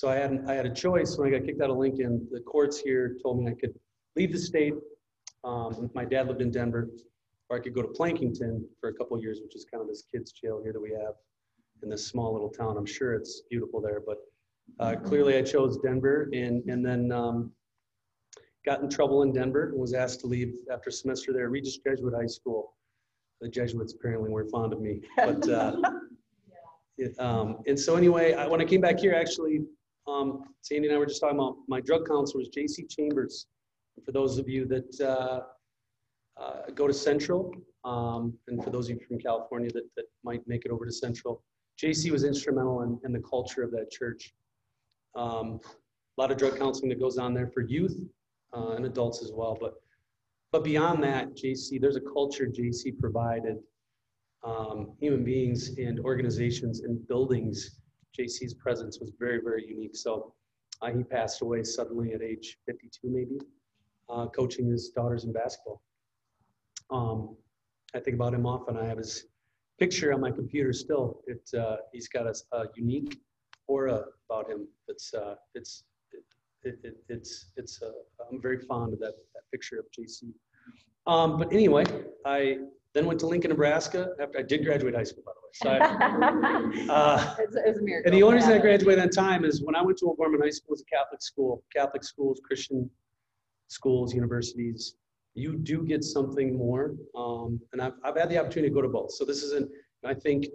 So I had a choice when I got kicked out of Lincoln. The courts here told me I could leave the state. My dad lived in Denver, or I could go to Plankington for a couple of years, which is kind of this kids' jail here that we have in this small little town. I'm sure it's beautiful there, but clearly I chose Denver, and then got in trouble in Denver and was asked to leave after a semester there, Regis Jesuit High School. The Jesuits apparently weren't fond of me, but and so anyway, when I came back here, actually, Sandy and I were just talking about my drug counselor was J.C. Chambers. For those of you that go to Central, and for those of you from California that might make it over to Central, JC was instrumental in the culture of that church. A lot of drug counseling that goes on there for youth and adults as well. But beyond that, JC, there's a culture JC provided human beings and organizations and buildings. JC's presence was very, very unique. So he passed away suddenly at age 52, maybe. Coaching his daughters in basketball. I think about him often. I have his picture on my computer still. He's got a unique aura about him. I'm very fond of that picture of JC. But anyway, I then went to Lincoln, Nebraska. After I did graduate high school, by the way. So it was a miracle. And the only reason I graduated on time is when I went to O'Gorman High School, it was a Catholic school. Catholic schools, Christian schools, universities, you do get something more. And I've had the opportunity to go to both. So this isn't, I think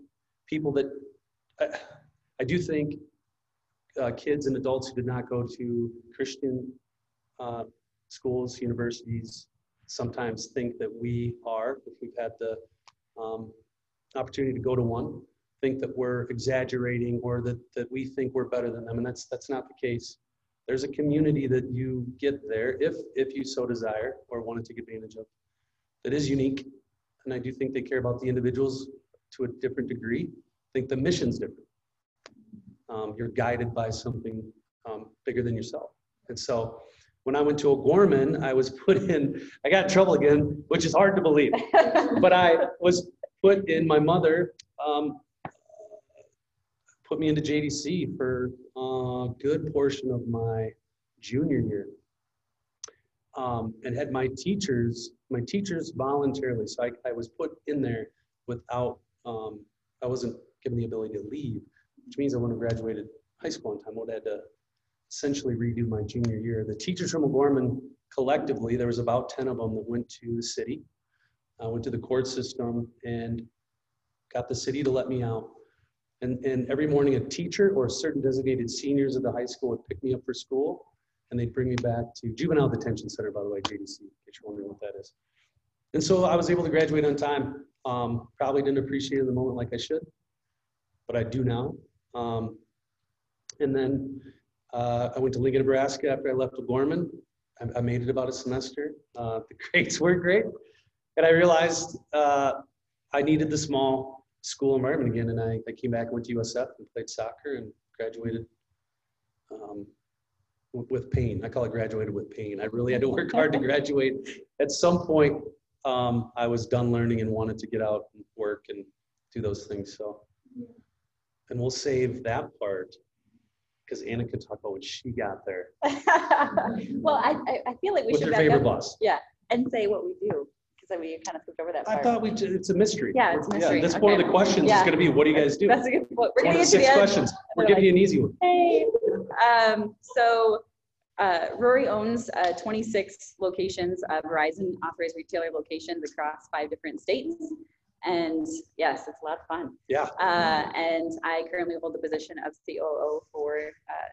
people that, I do think kids and adults who did not go to Christian schools, universities, sometimes think that we are, if we've had the opportunity to go to one, think that we're exaggerating or that we think we're better than them. And that's not the case. There's a community that you get there if you so desire or want to take advantage of that is unique. And I do think they care about the individuals to a different degree. I think the mission's different. You're guided by something bigger than yourself. And so when I went to O'Gorman, I got in trouble again, which is hard to believe, but I was put in, my mother put me into JDC for a good portion of my junior year, and had my teachers voluntarily. So I was put in there without, I wasn't given the ability to leave, which means I wouldn't have graduated high school in time. I would have had to essentially redo my junior year. The teachers from O'Gorman collectively, there was about 10 of them that went to the city, went to the court system and got the city to let me out. And every morning a teacher or a certain designated seniors of the high school would pick me up for school, and they'd bring me back to juvenile detention center, by the way, JDC, in case you're wondering what that is. And so I was able to graduate on time. Probably didn't appreciate it in the moment like I should, but I do now. And then I went to Lincoln, Nebraska after I left O'Gorman. I made it about a semester. The grades weren't great. And I realized I needed the small school environment again, and I came back and went to USF and played soccer and graduated with pain. I call it graduated with pain. I really had to work hard to graduate. At some point, I was done learning and wanted to get out and work and do those things. So, and we'll save that part because Anna can talk about what she got there. Well, I feel like we should back up. With your favorite boss. Yeah, and say what we do. So we kind of flipped over that part. I thought it's a mystery. Yeah, it's a mystery. Yeah, this one of the questions is going to be, what do you guys do? That's a good point. We're going to get to the end. Questions. We're giving you an easy one. Hey. Rory owns 26 locations. Verizon offers retailer locations across 5 different states. And yes, it's a lot of fun. Yeah. And I currently hold the position of COO for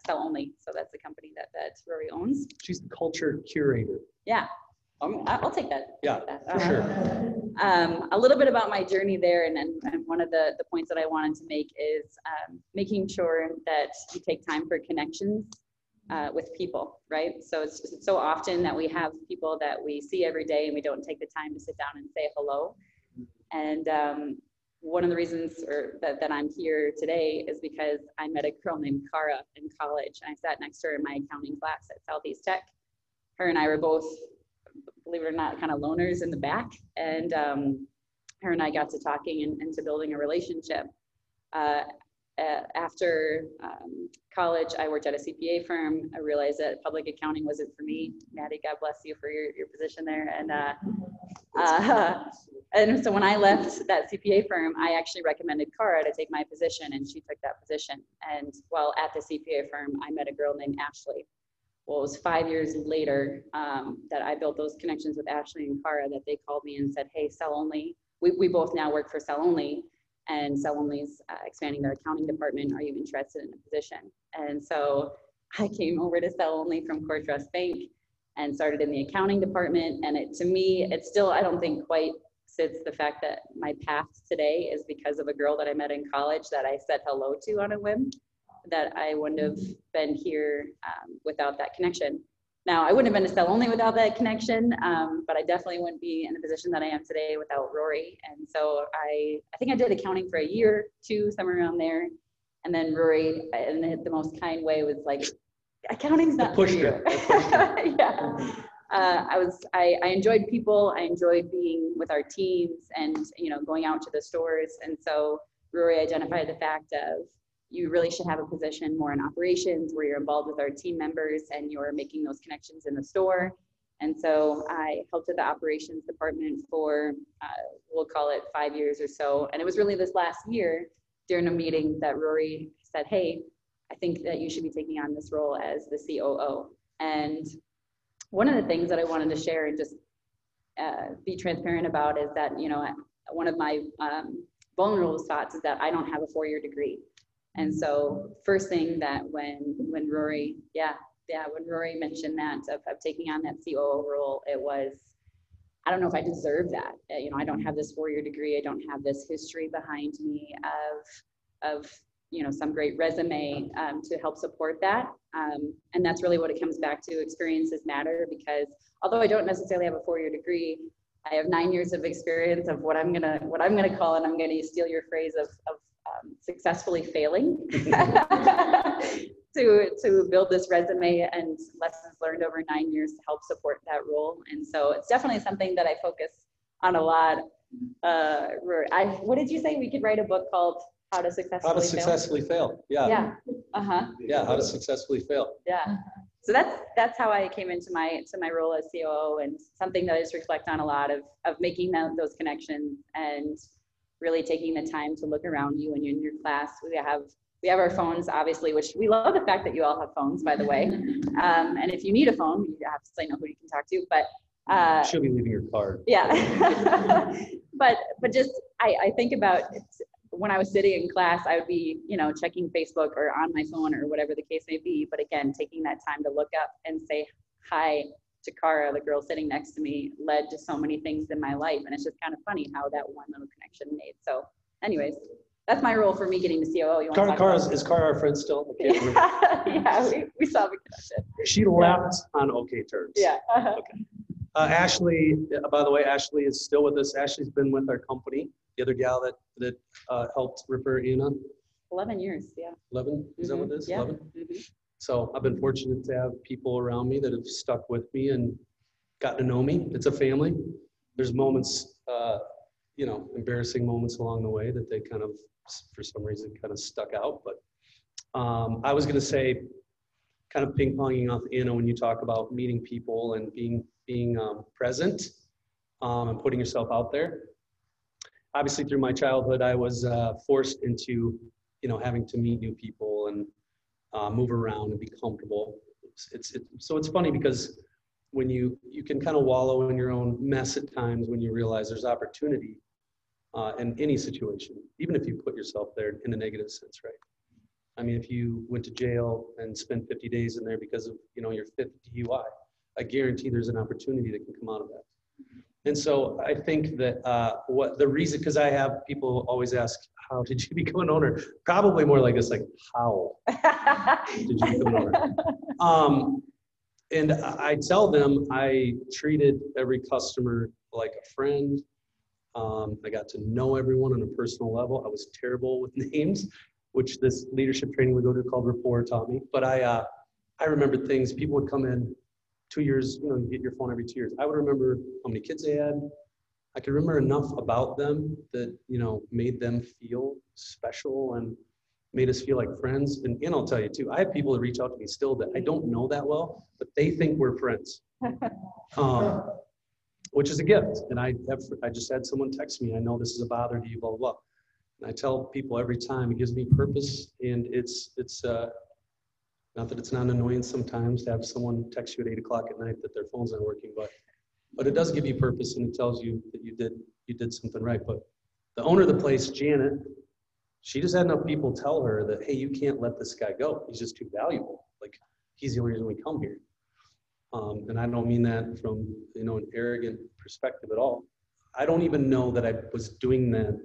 CellOnly. So that's the company that Rory owns. She's the culture curator. Yeah. I'll take that. Yeah, for sure. A little bit about my journey there, and one of the points that I wanted to make is making sure that you take time for connections with people, right? So it's so often that we have people that we see every day, and we don't take the time to sit down and say hello. And one of the reasons that I'm here today is because I met a girl named Cara in college, and I sat next to her in my accounting class at Southeast Tech. Her and I were both, believe it or not, kind of loners in the back, and her and I got to talking and to building a relationship. after college, I worked at a CPA firm. I realized that public accounting wasn't for me. Maddie, God bless you for your position there. And so when I left that CPA firm, I actually recommended Cara to take my position, and she took that position. And while at the CPA firm, I met a girl named Ashley. Well, it was 5 years later that I built those connections with Ashley and Cara that they called me and said, hey, CellOnly, we both now work for CellOnly, and CellOnly's expanding their accounting department. Are you interested in a position? And so I came over to CellOnly from CoreTrust Bank and started in the accounting department. And it, to me, it's still, I don't think quite sits the fact that my path today is because of a girl that I met in college that I said hello to on a whim, that I wouldn't have been here without that connection. Now, I wouldn't have been to CellOnly without that connection, but I definitely wouldn't be in the position that I am today without Rory. And so I think I did accounting for a year, two, somewhere around there. And then Rory, in the most kind way, was like, accounting's not for you. Yeah. I enjoyed people. I enjoyed being with our teams and, you know, going out to the stores. And so Rory identified the fact of, you really should have a position more in operations where you're involved with our team members and you're making those connections in the store. And so I helped with the operations department for, we'll call it 5 years or so. And it was really this last year during a meeting that Rory said, hey, I think that you should be taking on this role as the COO. And one of the things that I wanted to share and just be transparent about is that, you know, one of my vulnerable spots is that I don't have a four-year degree. And so first thing that when Rory mentioned that of taking on that COO role, it was, I don't know if I deserve that. You know, I don't have this four-year degree. I don't have this history behind me of you know, some great resume to help support that. And that's really what it comes back to. Experiences matter, because although I don't necessarily have a four-year degree, I have 9 years of experience of what I'm gonna call, and I'm gonna steal your phrase of successfully failing to build this resume and lessons learned over 9 years to help support that role. And so it's definitely something that I focus on a lot. What did you say? We could write a book called How to Successfully Fail. Yeah. Yeah. Uh-huh. Yeah. How to Successfully Fail. Yeah. So that's how I came into my role as COO, and something that I just reflect on a lot of making those connections and really taking the time to look around you when you're in your class. We have our phones, obviously, which we love the fact that you all have phones, by the way. And if you need a phone, you obviously know who you can talk to, but she'll be leaving your card. Yeah. but just I think about it. When I was sitting in class, I would be, you know, checking Facebook or on my phone or whatever the case may be. But again, taking that time to look up and say hi to Cara, the girl sitting next to me, led to so many things in my life. And it's just kind of funny how that one little connection made. So anyways, that's my role for me getting to COO. You want Cara, is Cara our friend still? Yeah, we saw the connection. She left on okay terms. Yeah. Okay. Ashley, by the way, Ashley is still with us. Ashley's been with our company. The other gal that helped refer Anna. 11 years, yeah. 11, is that what it is? Yeah. 11? Mm-hmm. So I've been fortunate to have people around me that have stuck with me and gotten to know me. It's a family. There's moments, you know, embarrassing moments along the way that they kind of, for some reason, kind of stuck out. But I was going to say, kind of ping-ponging off Anna when you talk about meeting people and being present and putting yourself out there. Obviously, through my childhood, I was forced into, you know, having to meet new people and move around and be comfortable. So it's funny, because when you can kind of wallow in your own mess at times when you realize there's opportunity in any situation, even if you put yourself there in a negative sense, right? I mean, if you went to jail and spent 50 days in there because of, you know, your fifth DUI, I guarantee there's an opportunity that can come out of that. And so I think that because I have people always ask, how did you become an owner? Probably more like this, like, how did you become an owner? And I tell them I treated every customer like a friend. I got to know everyone on a personal level. I was terrible with names, which this leadership training we go to called Rapport taught me. But I remembered things. People would come in. 2 years, you know, you get your phone every 2 years. I would remember how many kids they had. I could remember enough about them that, you know, made them feel special and made us feel like friends. And I'll tell you too, I have people that reach out to me still that I don't know that well, but they think we're friends, which is a gift. And I just had someone text me, I know this is a bother to you, blah, blah, blah. And I tell people every time, it gives me purpose. And it's not that it's not annoying sometimes to have someone text you at 8 o'clock at night that their phone's not working, but it does give you purpose, and it tells you that you did something right. But the owner of the place, Janet, she just had enough people tell her that, hey, you can't let this guy go. He's just too valuable. Like, he's the only reason we come here. And I don't mean that from, you know, an arrogant perspective at all. I don't even know that I was doing that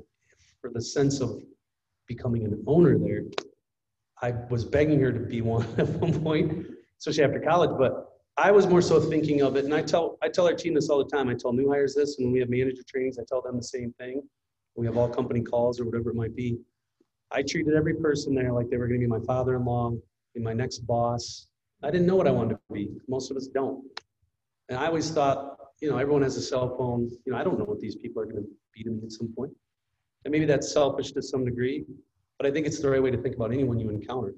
for the sense of becoming an owner there. I was begging her to be one at one point, especially after college, but I was more so thinking of it. And I tell our team this all the time. I tell new hires this, and when we have manager trainings, I tell them the same thing. We have all company calls or whatever it might be. I treated every person there like they were going to be my father-in-law, be my next boss. I didn't know what I wanted to be. Most of us don't. And I always thought, you know, everyone has a cell phone. You know, I don't know what these people are going to be to me at some point. And maybe that's selfish to some degree, but I think it's the right way to think about anyone you encounter.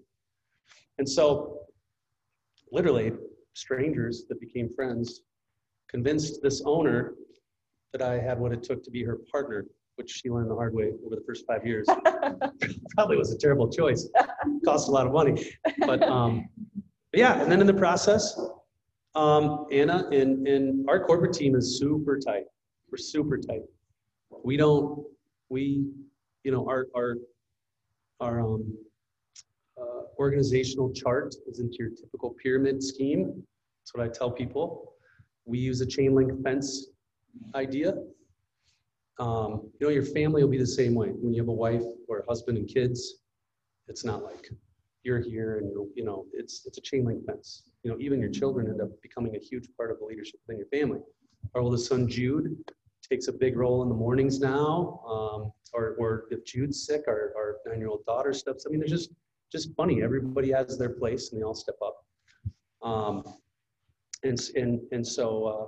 And so literally strangers that became friends convinced this owner that I had what it took to be her partner, which she learned the hard way over the first 5 years. Probably was a terrible choice. Cost a lot of money. But yeah, and then in the process, Anna and our corporate team is super tight. We're super tight. Our organizational chart isn't your typical pyramid scheme. That's what I tell people. We use a chain link fence idea. You know, your family will be the same way. When you have a wife or a husband and kids, it's not like you're here and you're, you know, it's a chain link fence. You know, even your children end up becoming a huge part of the leadership within your family. Our oldest son, Jude, takes a big role in the mornings now. Or if Jude's sick, our 9-year-old daughter steps. I mean, they're just funny. Everybody has their place and they all step up. So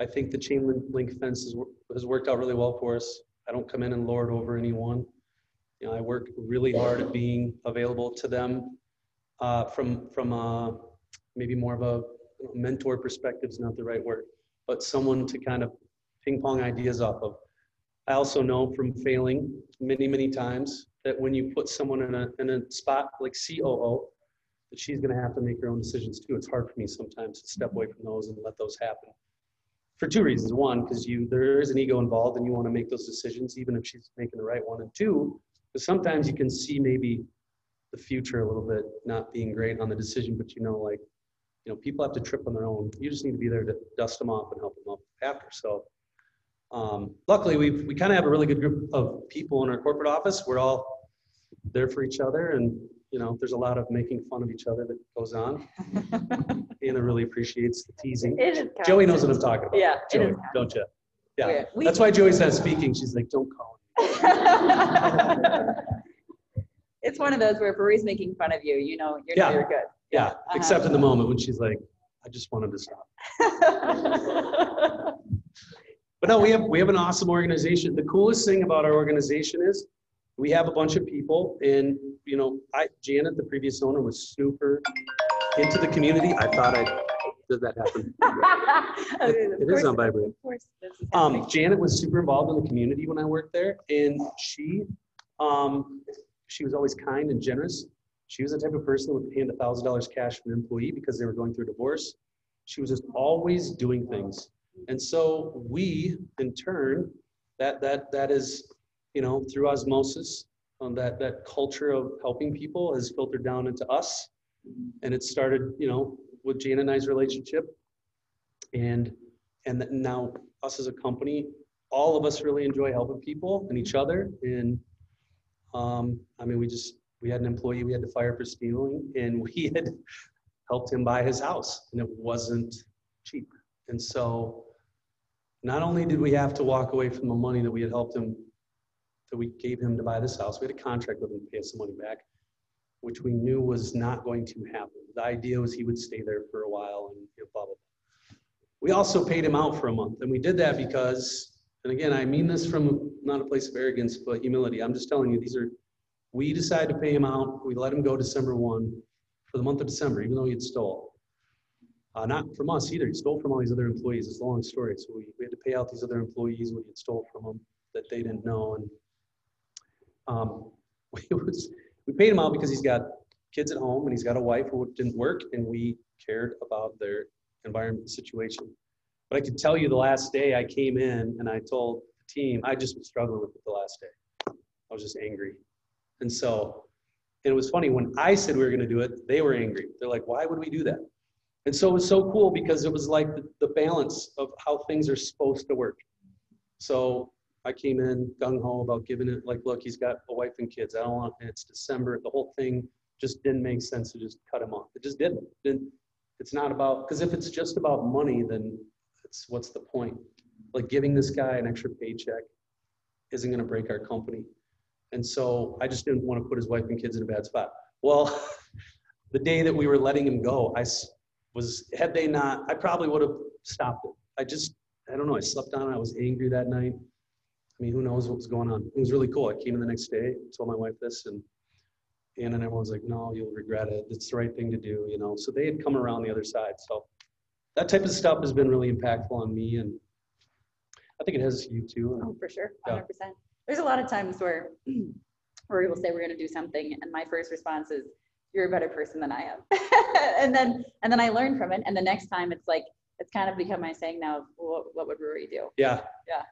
I think the chain link fence has worked out really well for us. I don't come in and lord over anyone. You know, I work really hard at being available to them from maybe more of a mentor perspective is not the right word, but someone to kind of ping pong ideas off of. I also know from failing many times that when you put someone in a spot like COO, that she's going to have to make her own decisions too. It's hard for me sometimes to step away from those and let those happen. For two reasons. One, because there is an ego involved and you want to make those decisions, even if she's making the right one. And two, because sometimes you can see maybe the future a little bit not being great on the decision, but people have to trip on their own. You just need to be there to dust them off and help them up after. So luckily we kind of have a really good group of people in our corporate office. We're all there for each other. And, you know, there's a lot of making fun of each other that goes on. Anna really appreciates the teasing. Joey knows what I'm talking about. Yeah, Joey, don't you? Yeah, yeah. That's why Joey's not speaking. She's like, don't call me. It's one of those where if Rory's making fun of you, you know you're good. Yeah, except in the moment when she's like, I just wanted to stop. But no, we have an awesome organization. The coolest thing about our organization is we have a bunch of people, and you know, Janet, the previous owner, was super into the community. I thought did that happen? It is on vibrate. Of course, Janet was super involved in the community when I worked there, and she was always kind and generous. She was the type of person that would hand $1,000 cash for an employee because they were going through a divorce. She was just always doing things, and so we, in turn, that is, you know, through osmosis, that culture of helping people has filtered down into us. And it started, you know, with Jan and I's relationship. And that now us as a company, all of us really enjoy helping people and each other. And we had an employee we had to fire for stealing, and we had helped him buy his house, and it wasn't cheap. And so not only did we have to walk away from the money that we had helped him, that we gave him to buy this house. We had a contract with him to pay us some money back, which we knew was not going to happen. The idea was he would stay there for a while and blah, blah, blah. We also paid him out for a month. And we did that because, and again, I mean this from not a place of arrogance, but humility. I'm just telling you, these are We decide to pay him out. We let him go December 1 for the month of December, even though he had stole. Not from us either. He stole from all these other employees. It's a long story. So we had to pay out these other employees what he had stole from them that they didn't know. And we paid him out because he's got kids at home and he's got a wife who didn't work, and we cared about their environment situation. But I could tell you the last day I came in and I told the team, I just was struggling with it the last day. I was just angry. And so, and it was funny, when I said we were gonna do it, they were angry. They're like, why would we do that? And so it was so cool because it was like the balance of how things are supposed to work. So I came in gung-ho about giving it, like, look, he's got a wife and kids. I don't want, and it's December. The whole thing just didn't make sense to just cut him off. It just didn't. It's not about, because if it's just about money, then it's, what's the point? Like, giving this guy an extra paycheck isn't gonna break our company. And so I just didn't want to put his wife and kids in a bad spot. Well, the day that we were letting him go, had they not, I probably would have stopped it. I don't know, I slept on it. I was angry that night. I mean, who knows what was going on? It was really cool. I came in the next day, told my wife this, and Anna and everyone was like, no, you'll regret it. It's the right thing to do, you know? So they had come around the other side. So that type of stuff has been really impactful on me, and I think it has you too. Oh, for sure, 100%. Yeah. There's a lot of times where Rory will say we're going to do something, and my first response is, "You're a better person than I am," and then I learn from it. And the next time, it's like it's kind of become my saying now. What would Rory do? Yeah, yeah.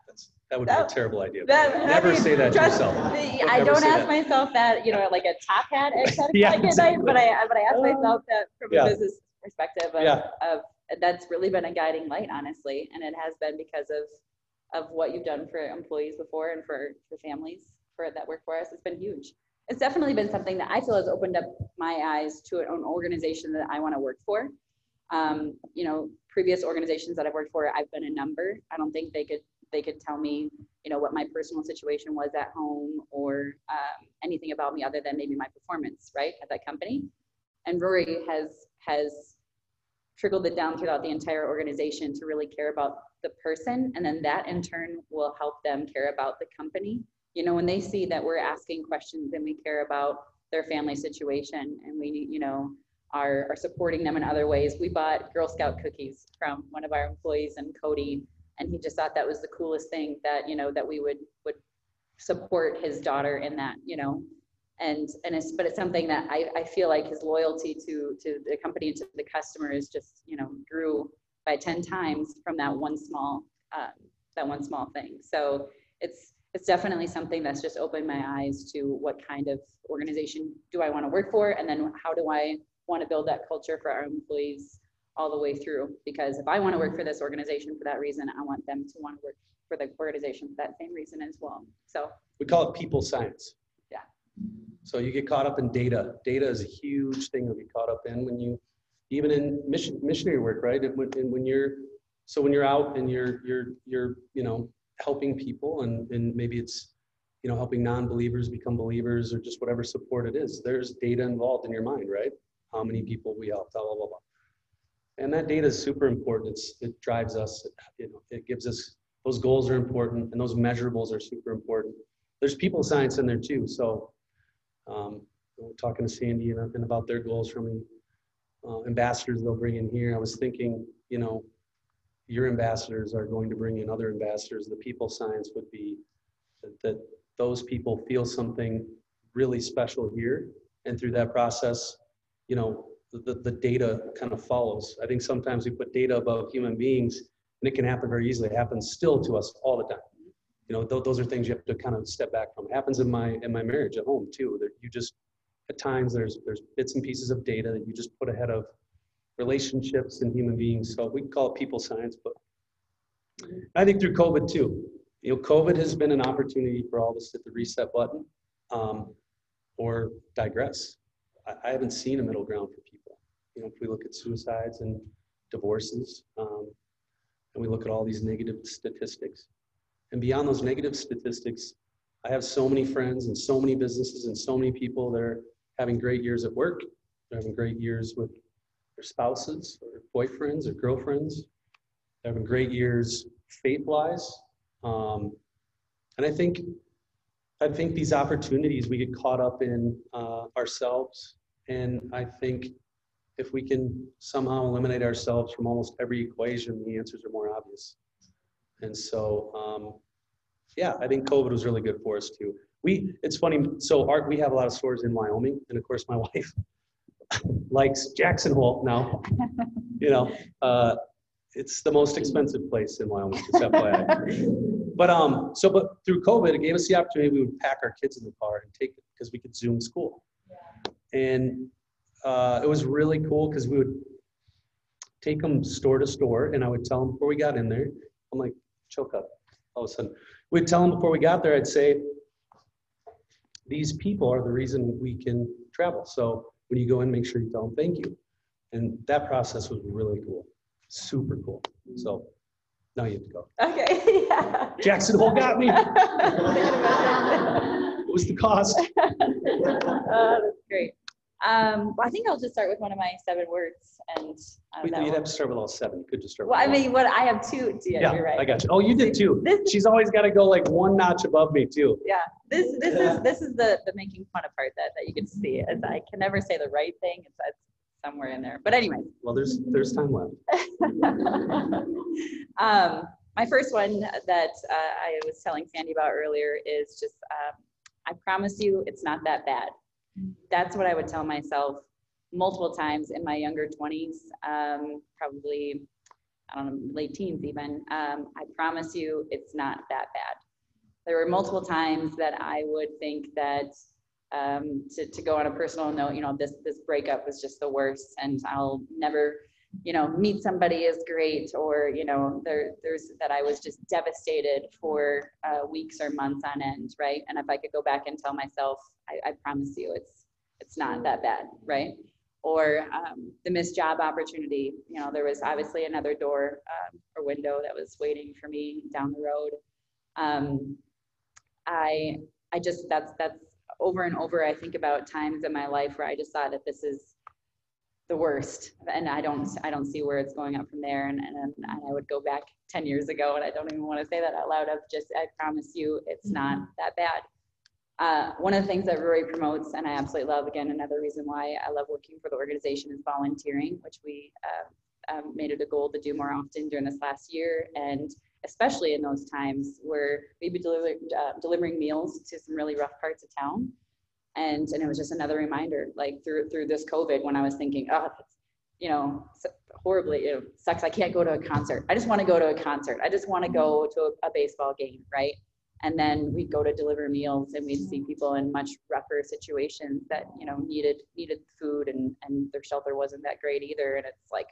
That would be a terrible idea. Never say that to yourself. I don't ask myself that, you know, like a top hat at 10 o'clock at night, but I ask myself that from a business perspective. Of that's really been a guiding light, honestly, and it has been because of what you've done for employees before and for families that work for us. It's been huge. It's definitely been something that I feel has opened up my eyes to an organization that I want to work for. You know, previous organizations that I've worked for, I've been a number. I don't think they could tell me, you know, what my personal situation was at home or anything about me other than maybe my performance, right, at that company. And Rory has trickled it down throughout the entire organization to really care about the person, and then that in turn will help them care about the company. You know, when they see that we're asking questions and we care about their family situation, and we, you know, are supporting them in other ways. We bought Girl Scout cookies from one of our employees, and Cody, and he just thought that was the coolest thing that, you know, that we would support his daughter in that, you know. And it's, but it's something that I feel like his loyalty to the company and to the customer is just, you know, grew by 10 times from that one small thing. So it's definitely something that's just opened my eyes to what kind of organization do I want to work for, and then how do I want to build that culture for our employees all the way through. Because if I want to work for this organization for that reason, I want them to want to work for the organization for that same reason as well. So we call it people science. Yeah. So you get caught up in data. Data is a huge thing to be caught up in when you, even in missionary work, right? When you're out and you're you know, helping people, and maybe it's, you know, helping non-believers become believers, or just whatever support it is, there's data involved in your mind, right? How many people we helped, blah, blah, blah, blah. And that data is super important. It drives us, you know, it gives us, those goals are important, and those measurables are super important. There's people science in there too. So we're talking to Sandy and about their goals for me. Ambassadors they'll bring in here. I was thinking, you know, your ambassadors are going to bring in other ambassadors. The people science would be that those people feel something really special here, and through that process, you know, the data kind of follows. I think sometimes we put data above human beings, and it can happen very easily. It happens still to us all the time. You know, those are things you have to kind of step back from. It happens in my marriage at home too. That you just, at times there's bits and pieces of data that you just put ahead of relationships and human beings. So we call it people science, but I think through COVID too, you know, COVID has been an opportunity for all of us to hit the reset button or digress. I haven't seen a middle ground for people. You know, if we look at suicides and divorces, and we look at all these negative statistics, and beyond those negative statistics, I have so many friends and so many businesses and so many people that are having great years at work. They're having great years with their spouses or boyfriends or girlfriends. They're having great years faith-wise. And I think I think these opportunities we get caught up in ourselves, and I think if we can somehow eliminate ourselves from almost every equation, the answers are more obvious. And so, yeah, I think COVID was really good for us too. It's funny, so we have a lot of stores in Wyoming, and of course my wife likes Jackson Hole now. You know, it's the most expensive place in Wyoming, just FYI. But through COVID, it gave us the opportunity, we would pack our kids in the car and take them because we could Zoom school. Yeah. And it was really cool because we would take them store to store, and I would tell them before we got in there, I'm like, choke up, all of a sudden. We'd tell them before we got there, I'd say, these people are the reason we can travel. So when you go in, make sure you tell them thank you. And that process was really cool, super cool. So now you have to go. Okay, yeah. Jackson Hole got me. What was the cost? Oh, that's great. I think I'll just start with one of my 7 words, and you'd have to start with all 7. You could just start. Well, with I have 2. Yeah, you're right. I got you. Oh, you did 2. She's always got to go like one notch above me too. Yeah. This is the making fun of part that you can see. I can never say the right thing. It's somewhere in there. But anyway. Well, there's time left. My first one that I was telling Sandy about earlier is just I promise you, it's not that bad. That's what I would tell myself multiple times in my younger 20s, probably, I don't know, late teens even. I promise you, it's not that bad. There were multiple times that I would think that, to go on a personal note, you know, this breakup was just the worst, and I'll never, you know, meet somebody as great, or, you know, that I was just devastated for weeks or months on end, right? And if I could go back and tell myself, I promise you, it's not that bad, right? Or the missed job opportunity, you know, there was obviously another door or window that was waiting for me down the road. I just, that's over and over, I think about times in my life where I just thought that this is the worst, and I don't see where it's going up from there, and I would go back 10 years ago, and I don't even want to say that out loud. I promise you, it's not that bad. One of the things that Rory promotes, and I absolutely love, again, another reason why I love working for the organization, is volunteering, which we made it a goal to do more often during this last year, and especially in those times where we'd be delivering meals to some really rough parts of town. And it was just another reminder, like through this COVID, when I was thinking, oh, you know, horribly, it sucks, I can't go to a concert. I just want to go to a concert. I just want to go to a baseball game, right? And then we'd go to deliver meals, and we'd see people in much rougher situations that, you know, needed food, and their shelter wasn't that great either. And it's like,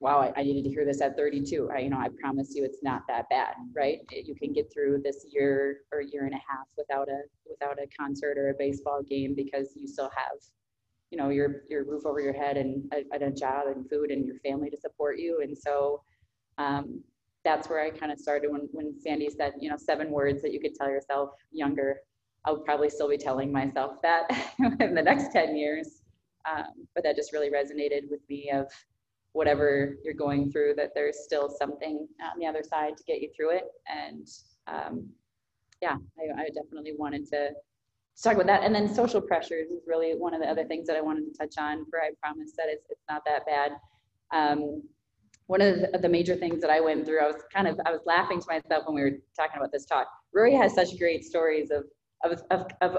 wow, I needed to hear this at 32. You know, I promise you, it's not that bad, right? You can get through this year or year and a half without a concert or a baseball game, because you still have, you know, your roof over your head, and a job, and food, and your family to support you. And so that's where I kind of started when Sandy said, you know, 7 words that you could tell yourself younger. I would probably still be telling myself that in the next 10 years. But that just really resonated with me, of whatever you're going through, that there's still something on the other side to get you through it. And yeah, I definitely wanted to talk about that. And then social pressures is really one of the other things that I wanted to touch on, for I promise that it's not that bad. One of the major things that I went through, I was laughing to myself when we were talking about this talk. Rory has such great stories of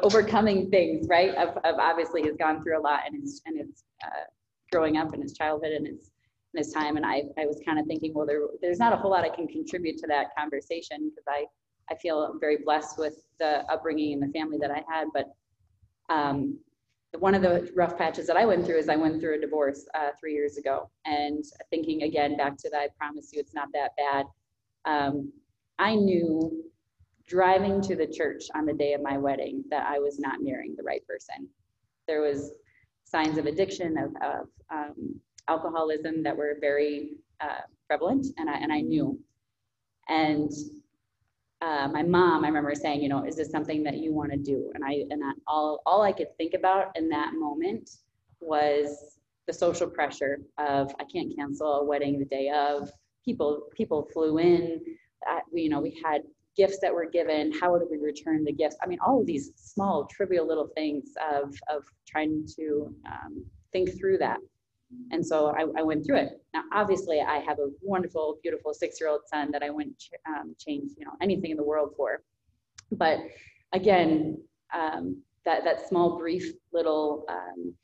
overcoming things, right? Of obviously, he's gone through a lot in his growing up, in his childhood, and in his time, and I was kind of thinking, well, there's not a whole lot I can contribute to that conversation, because I feel very blessed with the upbringing and the family that I had. But one of the rough patches that I went through is I went through a divorce 3 years ago, and thinking again back to that, I promise you, it's not that bad. I knew driving to the church on the day of my wedding that I was not marrying the right person. There was signs of addiction, of alcoholism that were very prevalent, and I knew. And my mom, I remember saying, you know, is this something that you want to do? And all I could think about in that moment was the social pressure of, I can't cancel a wedding the day of. People flew in. You know, we had gifts that were given, how do we return the gifts? I mean, all of these small, trivial little things of trying to think through that. And so I went through it. Now, obviously, I have a wonderful, beautiful 6-year-old son that I wouldn't change, you know, anything in the world for. But again, that small, brief little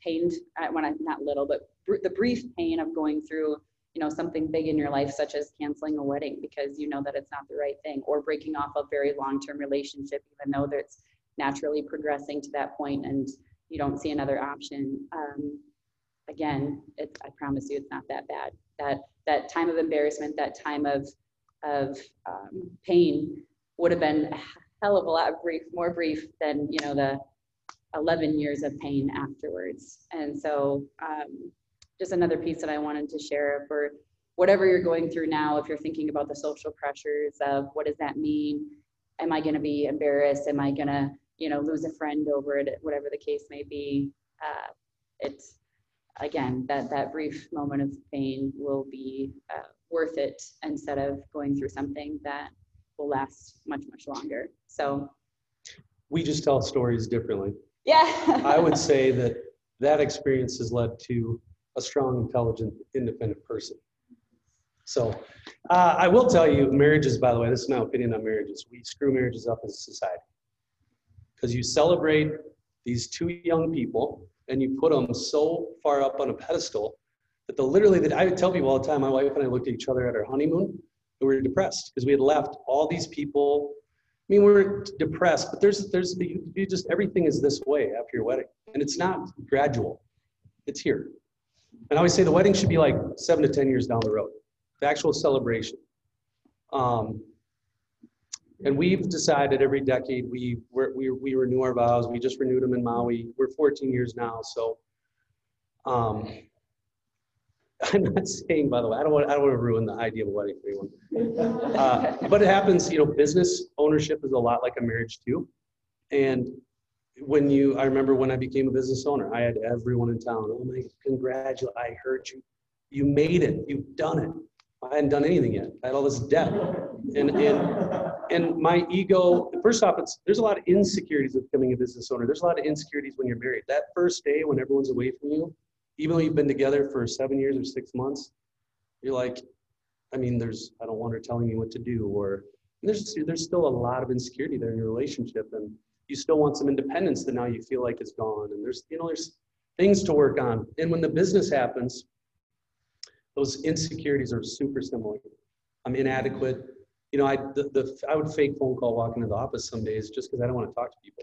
pain, when I'm not little, but the brief pain of going through, you know, something big in your life, such as canceling a wedding because you know that it's not the right thing, or breaking off a very long-term relationship, even though it's naturally progressing to that point and you don't see another option. Again, I promise you, it's not that bad. That time of embarrassment, that time of pain would have been a hell of a lot more brief than, you know, the 11 years of pain afterwards. And so, just another piece that I wanted to share for whatever you're going through now. If you're thinking about the social pressures of what does that mean? Am I going to be embarrassed? Am I going to, you know, lose a friend over it? Whatever the case may be, it's again that brief moment of pain will be worth it instead of going through something that will last much longer. So we just tell stories differently. Yeah. I would say that experience has led to a strong, intelligent, independent person. So I will tell you, marriages, by the way, this is my opinion on marriages, we screw marriages up as a society. Because you celebrate these two young people and you put them so far up on a pedestal that I would tell people all the time, my wife and I looked at each other at our honeymoon and we were depressed because we had left all these people. I mean, we're depressed, but you just, everything is this way after your wedding. And it's not gradual, it's here. And I always say the wedding should be like 7 to 10 years down the road, the actual celebration. And we've decided every decade we renew our vows. We just renewed them in Maui. We're 14 years now, so I'm not saying, by the way, I don't want to ruin the idea of a wedding for anyone. But it happens, you know. Business ownership is a lot like a marriage too, and. I remember when I became a business owner, I had everyone in town, oh my, congratulations, I heard you. You made it, you've done it. I hadn't done anything yet. I had all this debt. And my ego, first off, there's a lot of insecurities with becoming a business owner. There's a lot of insecurities when you're married. That first day when everyone's away from you, even though you've been together for 7 years or 6 months, you're like, I mean, I don't want her telling me what to do, or there's still a lot of insecurity there in your relationship. And you still want some independence that now you feel like is gone. And there's things to work on. And when the business happens, those insecurities are super similar. I'm inadequate. You know, I would fake phone call walking to the office some days just because I don't want to talk to people.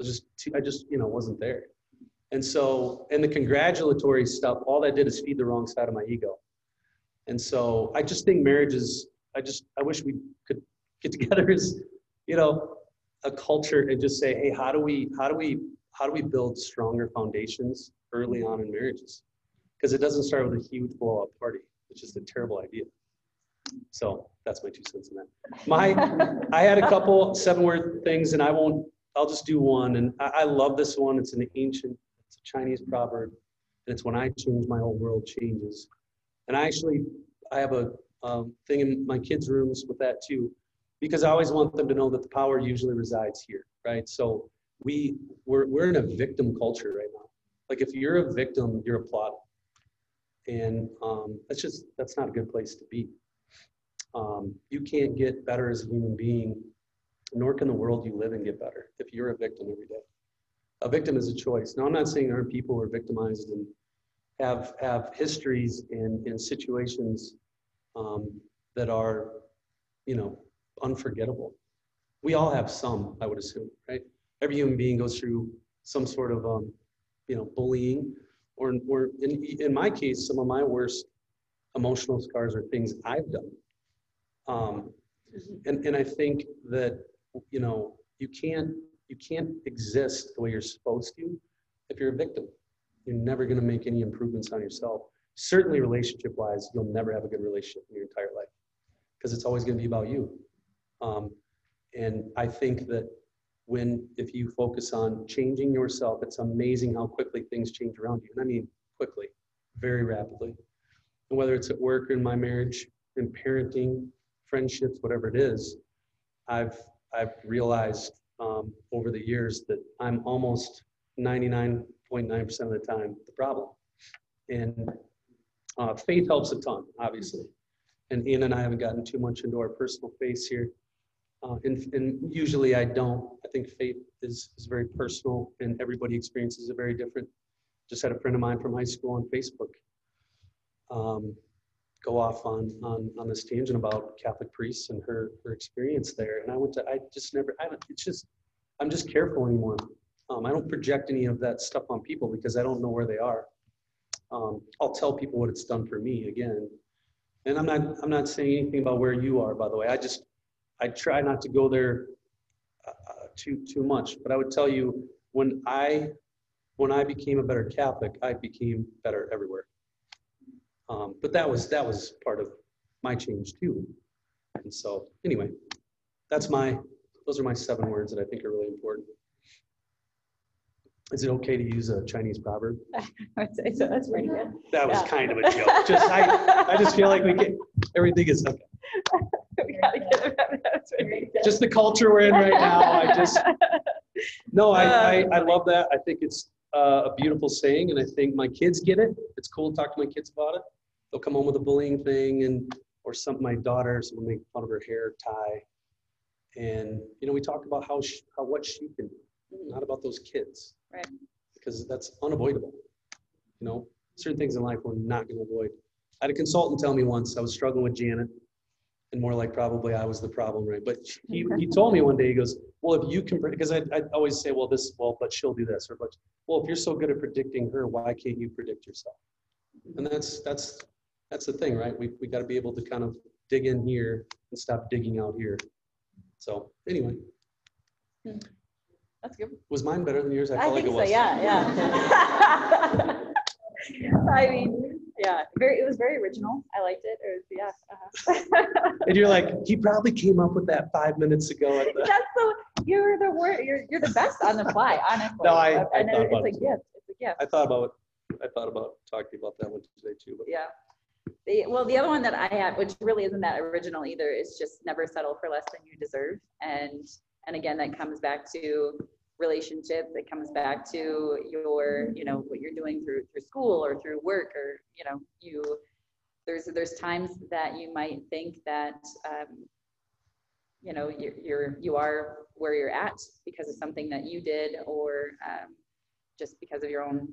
I just wasn't there. And so, and the congratulatory stuff, all that did is feed the wrong side of my ego. And so I just think marriages, I wish we could get together as, you know, a culture and just say, hey, how do we build stronger foundations early on in marriages? Because it doesn't start with a huge blowout party. It's just a terrible idea. So that's my 2 cents on that. I had a couple 7-word things, and I'll just do one. And I love this one. It's a Chinese proverb. And it's when I change, my whole world changes. And I have a thing in my kids' rooms with that too. Because I always want them to know that the power usually resides here, right? So we're in a victim culture right now. Like if you're a victim, you're applauded. And that's not a good place to be. You can't get better as a human being, nor can the world you live in get better if you're a victim every day. A victim is a choice. Now I'm not saying there aren't people who are victimized and have histories and situations that are, you know, unforgettable. We all have some, I would assume, right? Every human being goes through some sort of, you know, bullying, or in my case, some of my worst emotional scars are things I've done. And I think that, you know, you can't exist the way you're supposed to if you're a victim. You're never going to make any improvements on yourself. Certainly, relationship-wise, you'll never have a good relationship in your entire life because it's always going to be about you. And I think that if you focus on changing yourself, it's amazing how quickly things change around you. And I mean quickly, very rapidly. And whether it's at work or in my marriage, in parenting, friendships, whatever it is, I've realized over the years that I'm almost 99.9% of the time the problem. And faith helps a ton, obviously. And Ian and I haven't gotten too much into our personal faith here. And usually I don't. I think faith is very personal, and everybody experiences it very different. Just had a friend of mine from high school on Facebook go off on this tangent about Catholic priests and her experience there. And I'm just careful anymore. I don't project any of that stuff on people because I don't know where they are. I'll tell people what it's done for me again. And I'm not saying anything about where you are, by the way. I try not to go there too much, but I would tell you when I became a better Catholic, I became better everywhere. But that was part of my change too. And so anyway, those are my 7 words that I think are really important. Is it okay to use a Chinese proverb? I would say so. That's pretty good. That was kind of a joke. I just feel like we get everything is okay. We gotta get it out. That's pretty good. Just the culture we're in right now. I love that. I think it's a beautiful saying, and I think my kids get it. It's cool to talk to my kids about it. They'll come home with a bullying thing or something. My daughter, someone make fun of her hair tie, and we talk about what she can do, not about those kids. Right. Because that's unavoidable. Certain things in life we're not going to avoid. I had a consultant tell me once, I was struggling with Janet, and more like probably I was the problem, right? But he told me one day, he goes, well, if you can, because I always say, but she'll do this, if you're so good at predicting her, why can't you predict yourself? And that's the thing, right? We got to be able to kind of dig in here and stop digging out here. So anyway. Hmm. That's good. Was mine better than yours? I felt like it was. So, yeah. I mean, yeah, it was very original. I liked it. And you're like, he probably came up with that 5 minutes ago. You're the word. You're the best on the fly, honestly. No, It's a gift. I thought about talking to you about that one today too. But. Yeah. The other one that I had, which really isn't that original either, is just never settle for less than you deserve. And again, that comes back to relationships. It comes back to your, what you're doing through school or through work, or, there's times that you might think that, you are where you're at because of something that you did, or just because of your own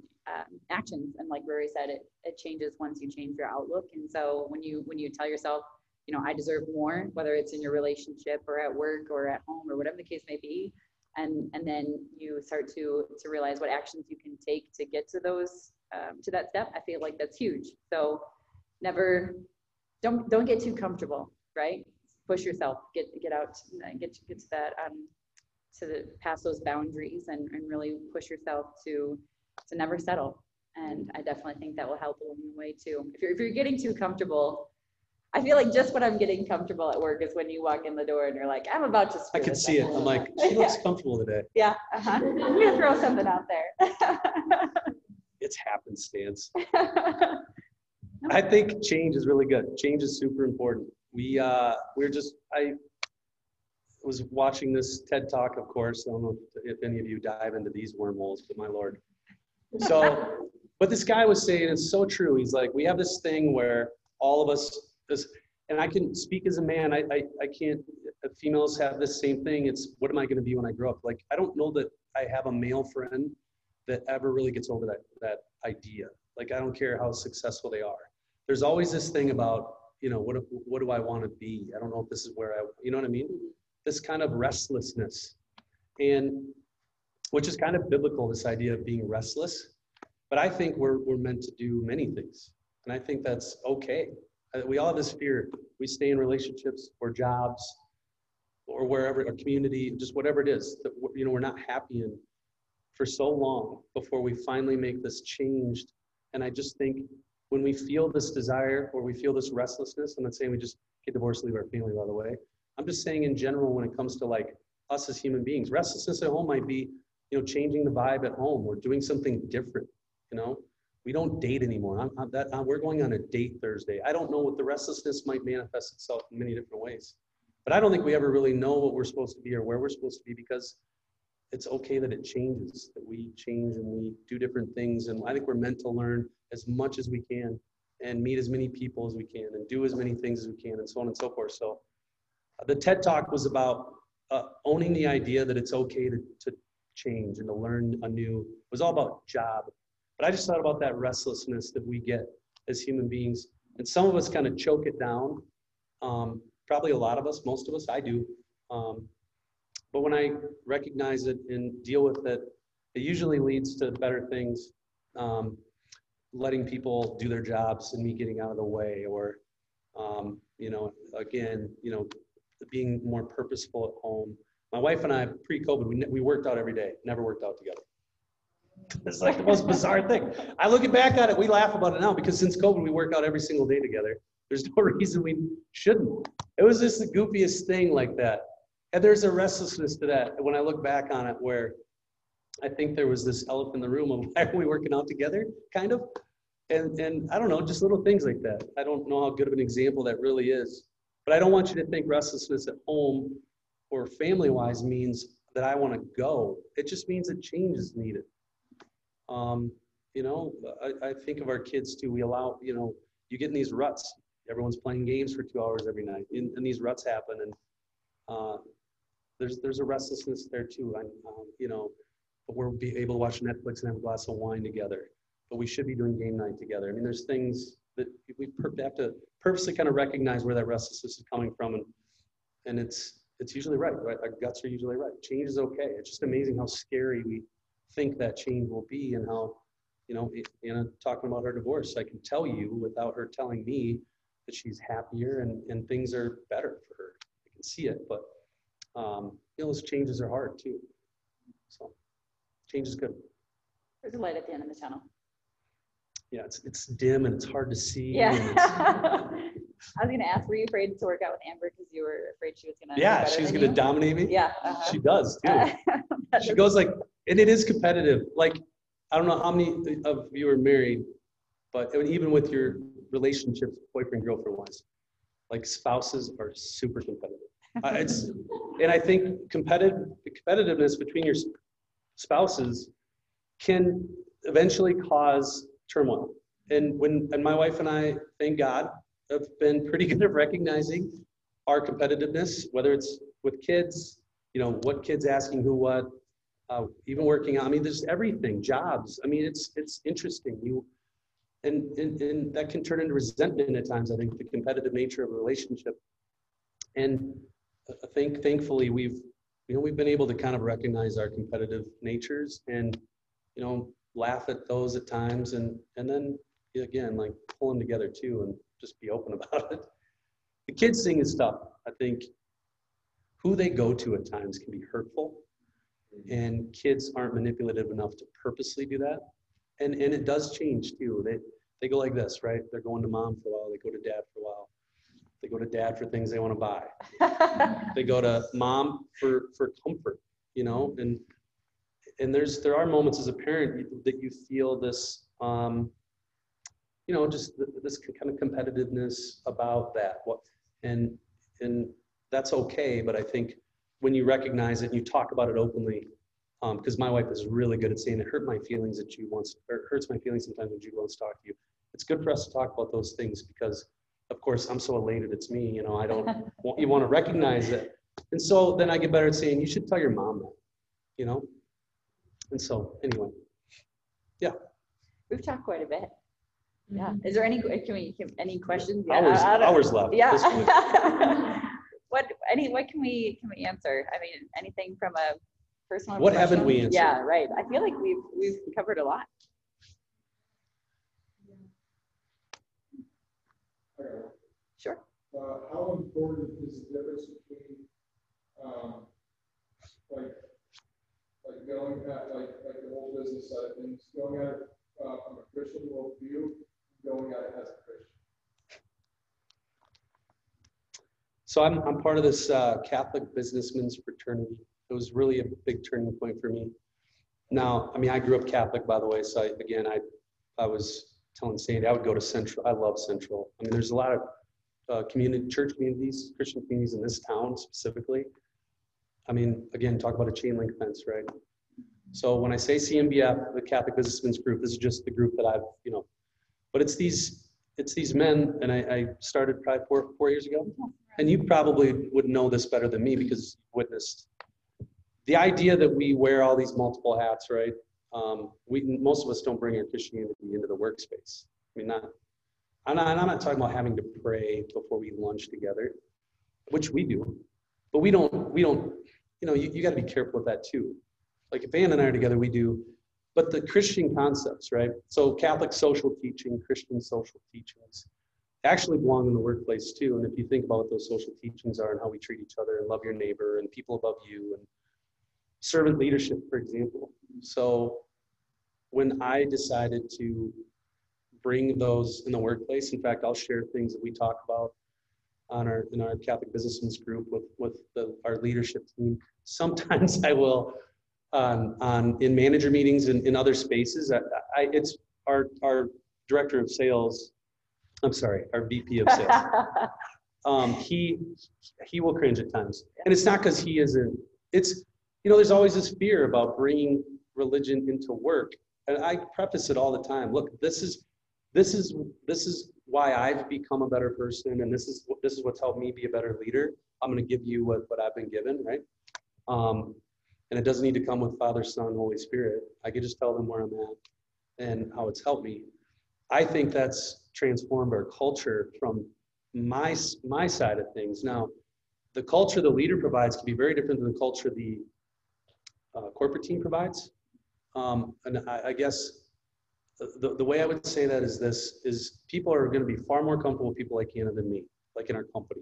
actions. And like Rory said, it changes once you change your outlook. And so when you tell yourself, I deserve more, whether it's in your relationship or at work or at home or whatever the case may be, and then you start to realize what actions you can take to get to those to that step. I feel like that's huge. So don't get too comfortable, right? Push yourself, get out, get to that past those boundaries, and really push yourself to never settle. And I definitely think that will help along the way too. If you're getting too comfortable. I feel like just when I'm getting comfortable at work is when you walk in the door and you're like, I'm about to screw. I can see it. I'm like, she looks comfortable today. Yeah. Uh-huh. I'm going to throw something out there. It's happenstance. I think change is really good. Change is super important. I was watching this TED Talk, of course. I don't know if any of you dive into these wormholes, but my Lord. So, but this guy was saying, it's so true. He's like, we have this thing where all of us, and I can speak as a man. I can't. Females have this same thing. It's, what am I going to be when I grow up? Like, I don't know that I have a male friend that ever really gets over that idea. Like, I don't care how successful they are. There's always this thing about, what do I want to be? I don't know if this is where I. You know what I mean? This kind of restlessness, and which is kind of biblical. This idea of being restless, but I think we're meant to do many things, and I think that's okay. We all have this fear. We stay in relationships or jobs or wherever, our community, just whatever it is that we're not happy in for so long before we finally make this change. And I just think when we feel this desire or we feel this restlessness, I'm not saying we just get divorced, leave our family, by the way. I'm just saying in general, when it comes to like us as human beings, restlessness at home might be, changing the vibe at home or doing something different, We don't date anymore. We're going on a date Thursday. I don't know what the restlessness might manifest itself in many different ways. But I don't think we ever really know what we're supposed to be or where we're supposed to be, because it's okay that it changes, that we change and we do different things. And I think we're meant to learn as much as we can and meet as many people as we can and do as many things as we can, and so on and so forth. So the TED Talk was about owning the idea that it's okay to change and to learn anew. It was all about job. But I just thought about that restlessness that we get as human beings. And some of us kind of choke it down. Probably a lot of us, most of us, I do. But when I recognize it and deal with it, it usually leads to better things. Letting people do their jobs and me getting out of the way, or, you know, again, you know, being more purposeful at home. My wife and I, pre-COVID, we worked out every day, never worked out together. It's like the most bizarre thing. I look back at it, we laugh about it now, because since COVID, we work out every single day together. There's no reason we shouldn't. It was just the goofiest thing like that. And there's a restlessness to that when I look back on it, where I think there was this elephant in the room of, why are we working out together, kind of? And I don't know, just little things like that. I don't know how good of an example that really is. But I don't want you to think restlessness at home or family-wise means that I want to go. It just means that change is needed. You know, I think of our kids too. We allow, you know, you get in these ruts. Everyone's playing games for 2 hours every night, and these ruts happen. And there's a restlessness there too. You know, we'll be able to watch Netflix and have a glass of wine together, but we should be doing game night together. I mean, there's things that we have to purposely kind of recognize where that restlessness is coming from, and it's usually right. Our guts are usually right. Change is okay. It's just amazing how scary we think that change will be, and how, you know, Anna talking about her divorce, I can tell you without her telling me that she's happier and things are better for her. I can see it, but you know, those changes are hard too. So change is good. There's a light at the end of the tunnel. Yeah, it's dim and it's hard to see. Yeah. I was gonna ask, were you afraid to work out with Amber because you were afraid she was gonna? Yeah, she's gonna dominate me. Yeah, she does too. She goes like, and it is competitive. Like, I don't know how many of you are married, but even with your relationships, boyfriend, girlfriend wise, like spouses are super competitive. And I think competitiveness between your spouses can eventually cause turmoil. And my wife and I, thank God, have been pretty good at recognizing our competitiveness, whether it's with kids, you know, what kids asking who what, even working out. I mean, there's everything, jobs. I mean, it's interesting. And that can turn into resentment at times, I think, the competitive nature of a relationship. And I think thankfully we've been able to kind of recognize our competitive natures and, you know, laugh at those at times, and then again, like, pull them together too and just be open about it. The kids thing is tough. I think who they go to at times can be hurtful, and kids aren't manipulative enough to purposely do that. And it does change too. They go like this, right? They're going to mom for a while, they go to dad for a while. They go to dad for things they want to buy. They go to mom for comfort, you know? And there are moments as a parent that you feel this, you know, just this kind of competitiveness about that. And that's okay, but I think when you recognize it and you talk about it openly, because my wife is really good at saying, it hurt my feelings that Jude wants, or it hurts my feelings sometimes when Jude wants to talk to you. It's good for us to talk about those things because, of course, I'm so elated, it's me, you know, I don't want, you want to recognize it. And so then I get better at saying, you should tell your mom that, you know? And so, anyway, yeah. We've talked quite a bit. Yeah. Is there any questions? Yeah. Hours left. Yeah. What can we answer? I mean, anything from a personal. What haven't we answered? Yeah, right. I feel like we've covered a lot. Sure. How important is the difference between like going at like the whole business side of things, going at it from a Christian worldview, going at it as a Christian? So I'm part of this Catholic businessman's fraternity. It was really a big turning point for me. Now, I mean, I grew up Catholic, by the way. So I was telling Sandy I would go to Central. I love Central. I mean, there's a lot of church communities, Christian communities in this town specifically. I mean, again, talk about a chain link fence, right? So when I say CMBF, the Catholic Businessmen's Group, this is just the group that I've, you know, but it's these men, and I started probably four years ago, and you probably would know this better than me because you witnessed. The idea that we wear all these multiple hats, right? Most of us don't bring our Christianity into the workspace. I mean, I'm not talking about having to pray before we lunch together, which we do, but we don't, you know, you got to be careful with that too. Like if Ann and I are together, we do, but the Christian concepts, right? So Catholic social teaching, Christian social teachings actually belong in the workplace too. And if you think about what those social teachings are and how we treat each other and love your neighbor and people above you and servant leadership, for example. So when I decided to bring those in the workplace, in fact, I'll share things that we talk about in our Catholic Businessmen's Group with our leadership team. Sometimes I will, in manager meetings and in other spaces, it's our director of sales, I'm sorry, our VP of sales. He will cringe at times. And it's not because he isn't, it's, you know, there's always this fear about bringing religion into work. And I preface it all the time. Look, this is why I've become a better person. And this is what's helped me be a better leader. I'm going to give you what I've been given. Right. And it doesn't need to come with Father, Son, Holy Spirit. I could just tell them where I'm at and how it's helped me. I think that's transformed our culture from my side of things. Now, the culture the leader provides can be very different than the culture the corporate team provides. And I guess the way I would say that is this, is people are going to be far more comfortable with people like Anna than me, like in our company.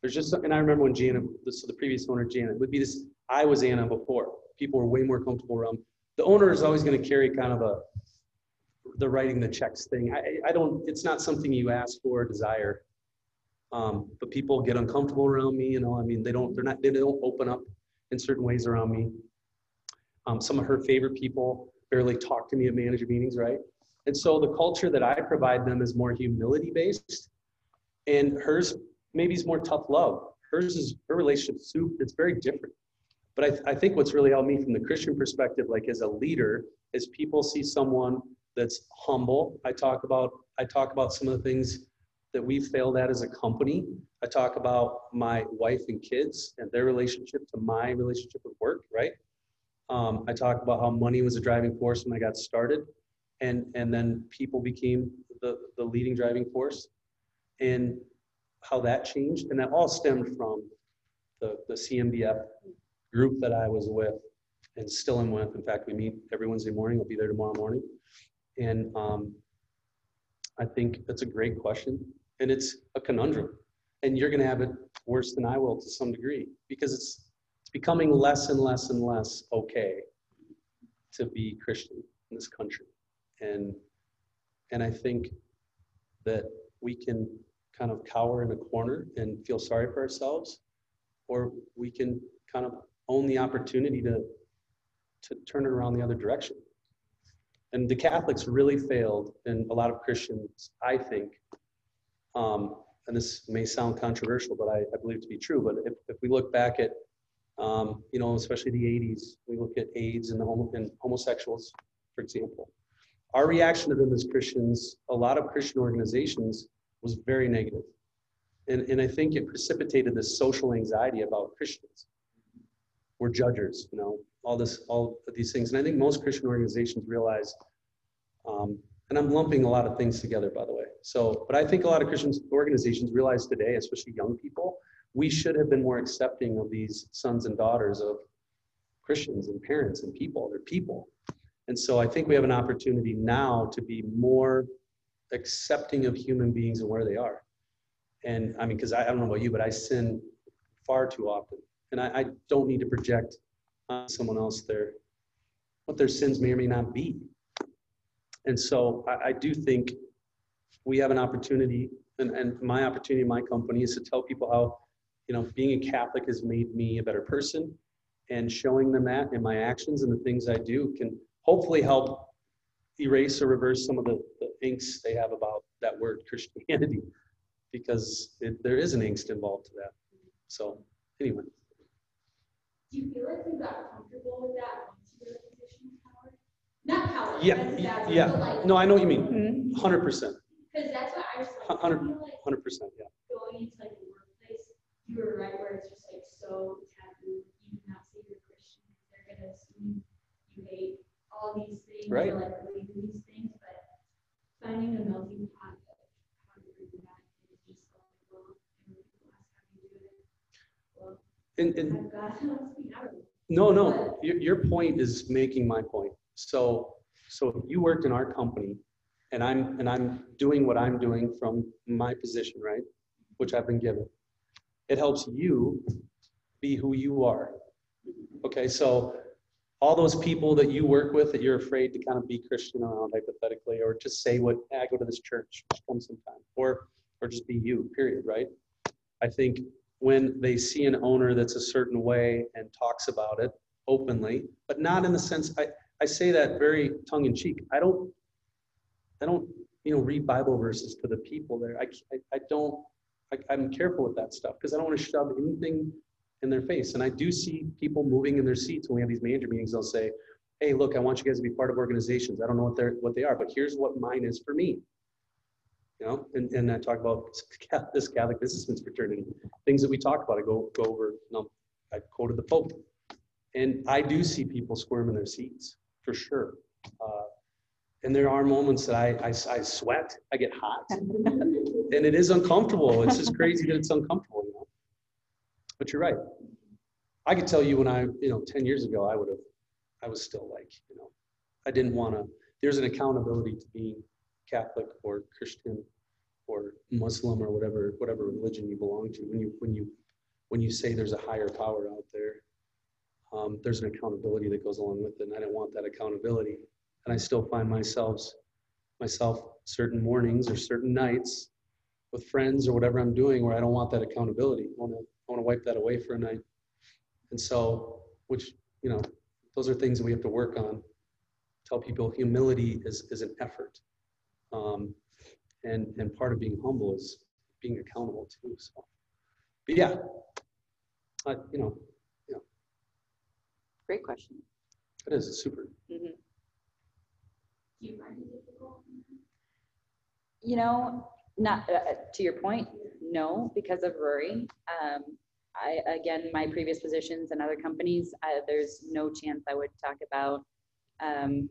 There's just, and I remember when Janet, so the previous owner, Janet, would be this, I was Anna before. People were way more comfortable around. The owner is always going to carry kind of the writing the checks thing. I don't, it's not something you ask for or desire. But people get uncomfortable around me, you know, I mean, they don't open up in certain ways around me. Some of her favorite people barely talk to me at manager meetings, right? And so the culture that I provide them is more humility-based, and hers maybe is more tough love. Hers is, her relationship, it's very different. But I think what's really helped me from the Christian perspective, like as a leader, is people see someone that's humble. I talk about some of the things that we've failed at as a company. I talk about my wife and kids and their relationship to my relationship with work, right? I talk about how money was a driving force when I got started, and then people became the leading driving force, and how that changed, and that all stemmed from the CMBF group that I was with and still am with. In fact, we meet every Wednesday morning. I'll be there tomorrow morning, and I think that's a great question, and it's a conundrum, and you're going to have it worse than I will to some degree, because it's becoming less and less and less okay to be Christian in this country. And I think that we can kind of cower in a corner and feel sorry for ourselves, or we can kind of own the opportunity to turn it around the other direction. And the Catholics really failed, and a lot of Christians, I think, and this may sound controversial, but I believe it to be true, but if we look back at you know, especially the 80s, we look at AIDS and homosexuals, for example. Our reaction to them as Christians, a lot of Christian organizations, was very negative. And I think it precipitated this social anxiety about Christians. We're judgers, you know, all of these things. And I think most Christian organizations realize, and I'm lumping a lot of things together, by the way. So, but I think a lot of Christian organizations realize today, especially young people, we should have been more accepting of these sons and daughters of Christians and parents and people. They're people. And so I think we have an opportunity now to be more accepting of human beings and where they are. And I mean, because I don't know about you, but I sin far too often. And I don't need to project on someone else what their sins may or may not be. And so I do think we have an opportunity, and my opportunity in my company is to tell people how, you know, being a Catholic has made me a better person, and showing them that in my actions and the things I do can hopefully help erase or reverse some of the angst they have about that word Christianity. because there is an angst involved to that. So anyway. Do you feel like you got comfortable with that once you were positioned power? Not power. Yeah, yeah. Like, no, I know what you mean. 100%. Because that's what I was like. 100%. Yeah. Going into like the workplace, you were right where it's just like so taboo. You do not say you're Christian. They're gonna assume you hate all these things. Right. Or like believe in these things, but finding a melting pot of how to do that is just like, well, and that's how you do it. Well, and no, your point is making my point. So if you worked in our company, and I'm doing what I'm doing from my position, right, which I've been given. It helps you be who you are. Okay, so all those people that you work with that you're afraid to kind of be Christian around, hypothetically, or just say what, I go to this church, just come sometime, or just be you, period, right? I think when they see an owner that's a certain way and talks about it openly, but not in the sense, I say that very tongue in cheek. I don't, you know, read Bible verses to the people there. I'm careful with that stuff because I don't want to shove anything in their face. And I do see people moving in their seats when we have these manager meetings. They'll say, "Hey, look, I want you guys to be part of organizations. I don't know what they are, but here's what mine is for me." You know, and I talk about this Catholic businessman's fraternity, things that we talk about. I go over. No, I quoted the Pope, and I do see people squirm in their seats for sure. And there are moments that I sweat, I get hot, and it is uncomfortable. It's just crazy that it's uncomfortable, you know. But you're right. I could tell you when I, you know, 10 years ago, I was still like, you know, I didn't want to. There's an accountability to being Catholic or Christian or Muslim or whatever religion you belong to. When you say there's a higher power out there, there's an accountability that goes along with it, and I didn't want that accountability. And I still find myself certain mornings or certain nights with friends or whatever I'm doing where I don't want that accountability. I want to wipe that away for a night. And so, which, you know, those are things that we have to work on. Tell people humility is an effort. And part of being humble is being accountable too. So, but yeah, yeah. Great question. It is. It's super. Mm-hmm. You know, not to your point, no, because of Rory. My previous positions and other companies, there's no chance I would talk about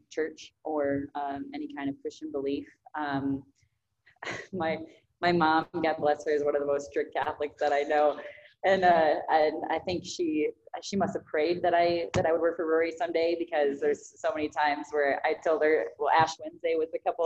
church or any kind of Christian belief. My mom, God bless her, is one of the most strict Catholics that I know, and I think she must have prayed that I would work for Rory someday, because there's so many times where I told her, well, Ash Wednesday was a couple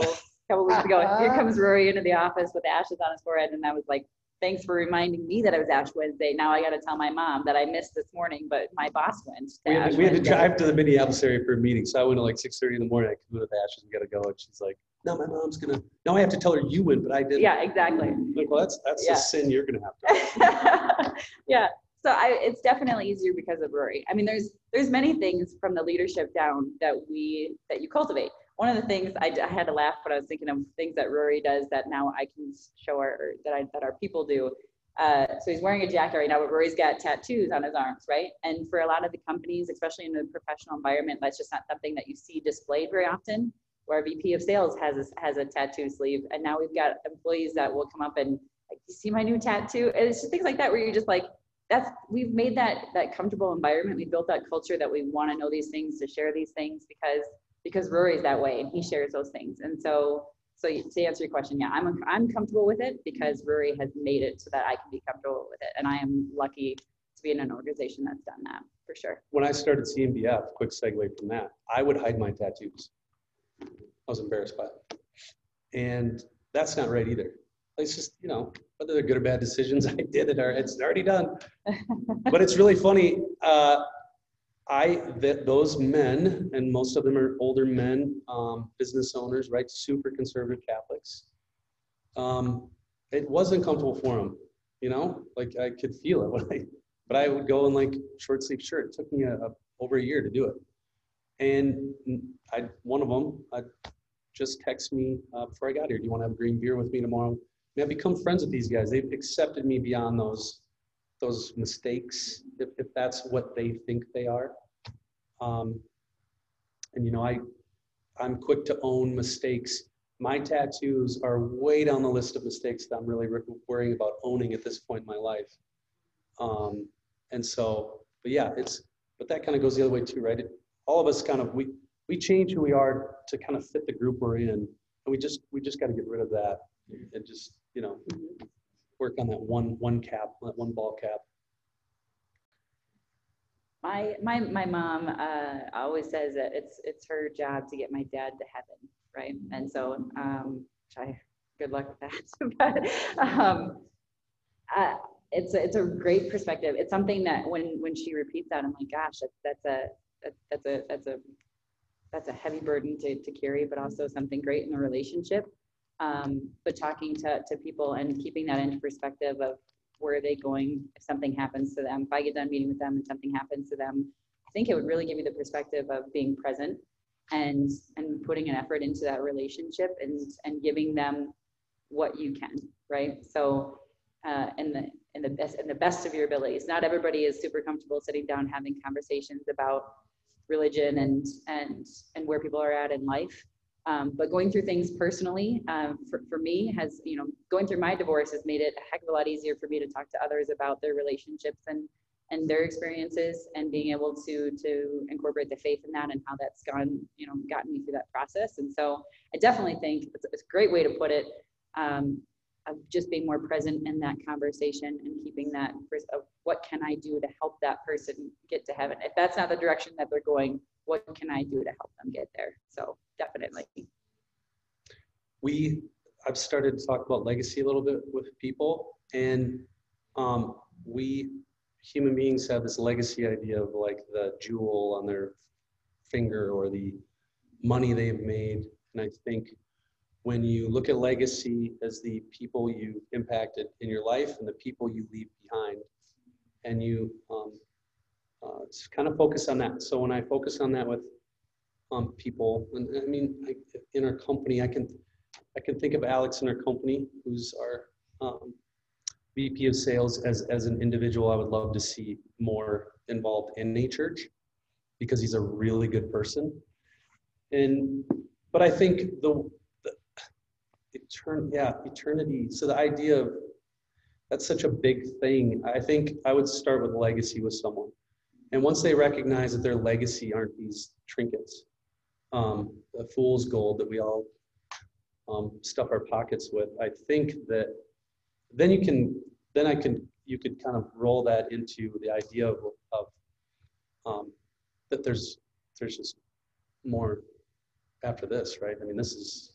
weeks ago, and here comes Rory into the office with ashes on his forehead, and I was like, thanks for reminding me that it was Ash Wednesday. Now I got to tell my mom that I missed this morning, but my boss went. We had to drive to the Minneapolis area for a meeting, so I went at like 6:30 in the morning. I come with Ashes, we got to go, and she's like, no, my mom's gonna. No, I have to tell her you win, but I didn't. Yeah, exactly. Like, well, that's a sin you're gonna have to. Yeah. So it's definitely easier because of Rory. I mean, there's many things from the leadership down that you cultivate. One of the things I had to laugh when I was thinking of things that Rory does that now I can show her that our people do. So he's wearing a jacket right now, but Rory's got tattoos on his arms, right? And for a lot of the companies, especially in the professional environment, that's just not something that you see displayed very often. Where our VP of sales has a tattoo sleeve, and now we've got employees that will come up and like, you see my new tattoo? And it's just things like that where you're just like, we've made that comfortable environment. We built that culture that we want to know these things, to share these things, because Rory's that way and he shares those things. And so to answer your question, yeah, I'm comfortable with it because Rory has made it so that I can be comfortable with it, and I am lucky to be in an organization that's done that for sure. When I started CMBF, quick segue from that, I would hide my tattoos. I was embarrassed by it. And that's not right either. It's just, you know, whether they're good or bad decisions, I did it, or it's already done. But it's really funny. Those men, and most of them are older men, business owners, right? Super conservative Catholics. It wasn't comfortable for them, you know? Like, I could feel it. But I would go in like short sleeve shirt. It took me over a year to do it. And one of them just texted me before I got here, do you want to have a green beer with me tomorrow? I mean, I've become friends with these guys. They've accepted me beyond those mistakes, if that's what they think they are. And you know, I'm quick to own mistakes. My tattoos are way down the list of mistakes that I'm really worrying about owning at this point in my life. And so, but yeah, but that kind of goes the other way too, right? All of us kind of, we change who we are to kind of fit the group we're in. And we just got to get rid of that and just, you know, work on that one ball cap. My mom always says that it's her job to get my dad to heaven, right? And so, good luck with that. But it's a great perspective. It's something that when she repeats that, I'm like, gosh, that's a heavy burden to carry, but also something great in a relationship. But talking to people and keeping that into perspective of where are they going if something happens to them. If I get done meeting with them and something happens to them, I think it would really give you the perspective of being present and putting an effort into that relationship and giving them what you can, right? So in the best of your abilities. Not everybody is super comfortable sitting down having conversations about religion and where people are at in life. But going through things personally, for me, has, you know, going through my divorce has made it a heck of a lot easier for me to talk to others about their relationships and their experiences, and being able to incorporate the faith in that and how that's gone, you know, gotten me through that process. And so I definitely think it's a great way to put it, of just being more present in that conversation and keeping that of what can I do to help that person get to heaven. If that's not the direction that they're going, what can I do to help them get there? So definitely. I've started to talk about legacy a little bit with people, and we human beings have this legacy idea of like the jewel on their finger or the money they've made. And I think when you look at legacy as the people you impacted in your life and the people you leave behind, and you just kind of focus on that. So when I focus on that with people, and I mean, in our company, I can think of Alex in our company, who's our VP of sales, as an individual I would love to see more involved in a church, because he's a really good person. But I think eternity. So the idea of that's such a big thing. I think I would start with legacy with someone. And once they recognize that their legacy aren't these trinkets, the fool's gold that we all stuff our pockets with, I think that then you could kind of roll that into the idea of that there's just more after this, right? I mean, this is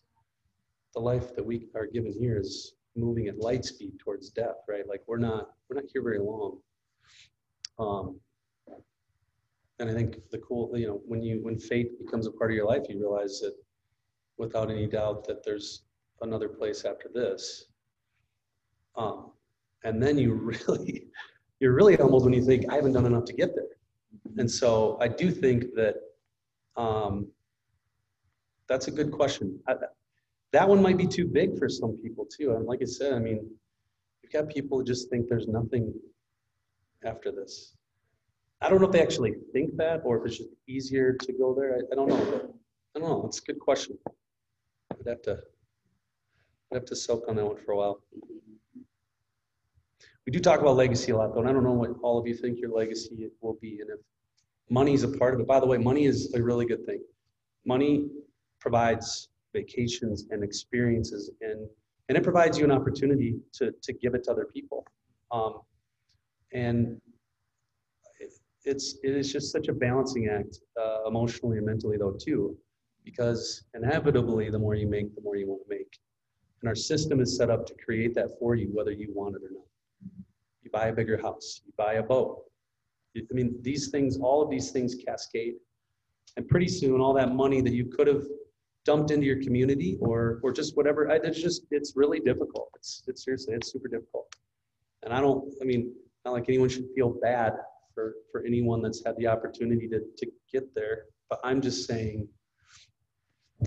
the life that we are given here is moving at light speed towards death, right? Like we're not here very long. And I think the cool, you know, when faith becomes a part of your life, you realize that without any doubt that there's another place after this. And then you're really humbled when you think, I haven't done enough to get there. And so I do think that that's a good question. That one might be too big for some people too. And like I said, I mean, you've got people who just think there's nothing after this. I don't know if they actually think that, or if it's just easier to go there. I don't know. It's a good question. I'd have to soak on that one for a while. We do talk about legacy a lot, though, and I don't know what all of you think your legacy will be, and if money's a part of it. By the way, money is a really good thing. Money provides vacations and experiences, and it provides you an opportunity to give it to other people, and it is just such a balancing act, emotionally and mentally, though, too, because inevitably the more you make, the more you want to make. And our system is set up to create that for you, whether you want it or not. You buy a bigger house, you buy a boat. I mean, these things, all of these things cascade. And pretty soon, all that money that you could have dumped into your community or just whatever, it's really difficult. It's seriously, it's super difficult. And not like anyone should feel bad for anyone that's had the opportunity to get there. But I'm just saying,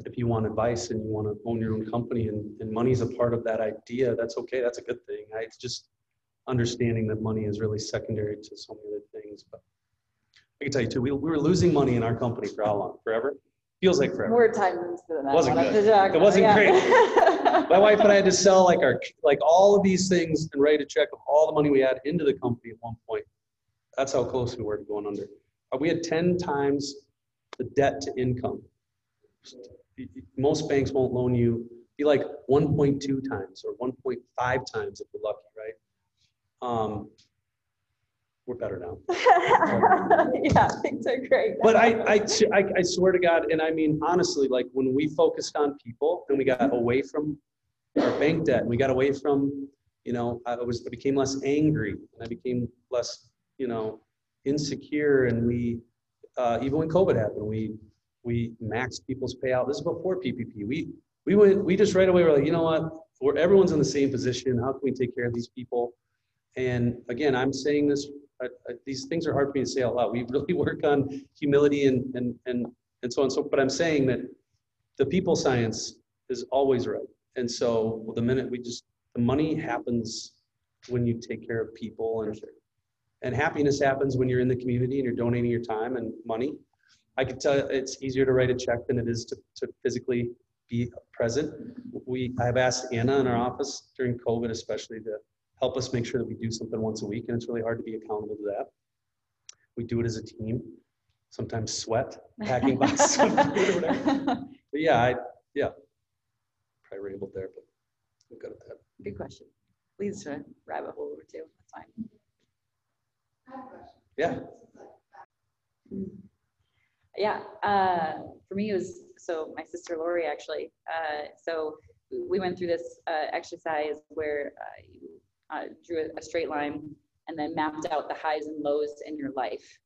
if you want advice and you want to own your own company and money's a part of that idea, that's okay. That's a good thing. It's just understanding that money is really secondary to so many other things. But I can tell you too, we were losing money in our company for how long? Forever? Feels like forever. More time than that. Wasn't good. It wasn't great. My wife and I had to sell like all of these things and write a check of all the money we had into the company at one point. That's how close we were to going under. We had 10 times the debt to income. Most banks won't loan you, be like 1.2 times or 1.5 times if you're lucky, right? We're better now. Yeah, things are great. But I swear to God, and I mean, honestly, like when we focused on people and we got away from our bank debt and we got away from, you know, I became less angry and I became less, you know, insecure. And we, even when COVID happened, we maxed people's payout. This is before PPP. We just right away were like, you know what? Everyone's in the same position. How can we take care of these people? And again, I'm saying this, these things are hard for me to say out loud. We really work on humility and so on and so forth. But I'm saying that the people science is always right. And so the minute the money happens when you take care of people, and happiness happens when you're in the community and you're donating your time and money. I can tell you it's easier to write a check than it is to physically be present. I've asked Anna in our office during COVID especially to help us make sure that we do something once a week, and it's really hard to be accountable to that. We do it as a team, sometimes sweat, packing boxes or whatever. But yeah, probably rambled there, but I'm good at that. Good question. Leads to a rabbit hole or two, that's fine. I have a question. Yeah. Yeah, for me it was, so my sister Lori actually, so we went through this exercise where you drew a straight line and then mapped out the highs and lows in your life.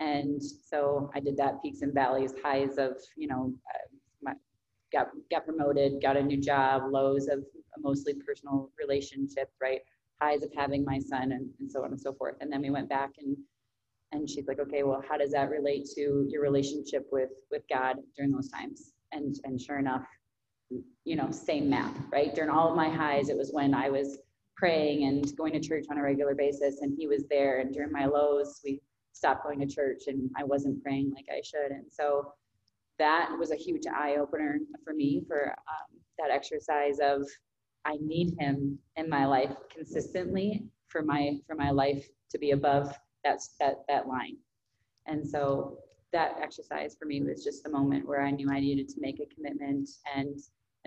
And so I did that, peaks and valleys, highs of, you know, got promoted, got a new job, lows of mostly personal relationship, right? Highs of having my son and so on and so forth. And then we went back and she's like, okay, well, how does that relate to your relationship with God during those times? And sure enough, you know, same map, right? During all of my highs, it was when I was praying and going to church on a regular basis, and he was there. And during my lows, we stopped going to church and I wasn't praying like I should. And so that was a huge eye opener for me for that exercise of, I need him in my life consistently for my life to be above that line. And so that exercise for me was just the moment where I knew I needed to make a commitment and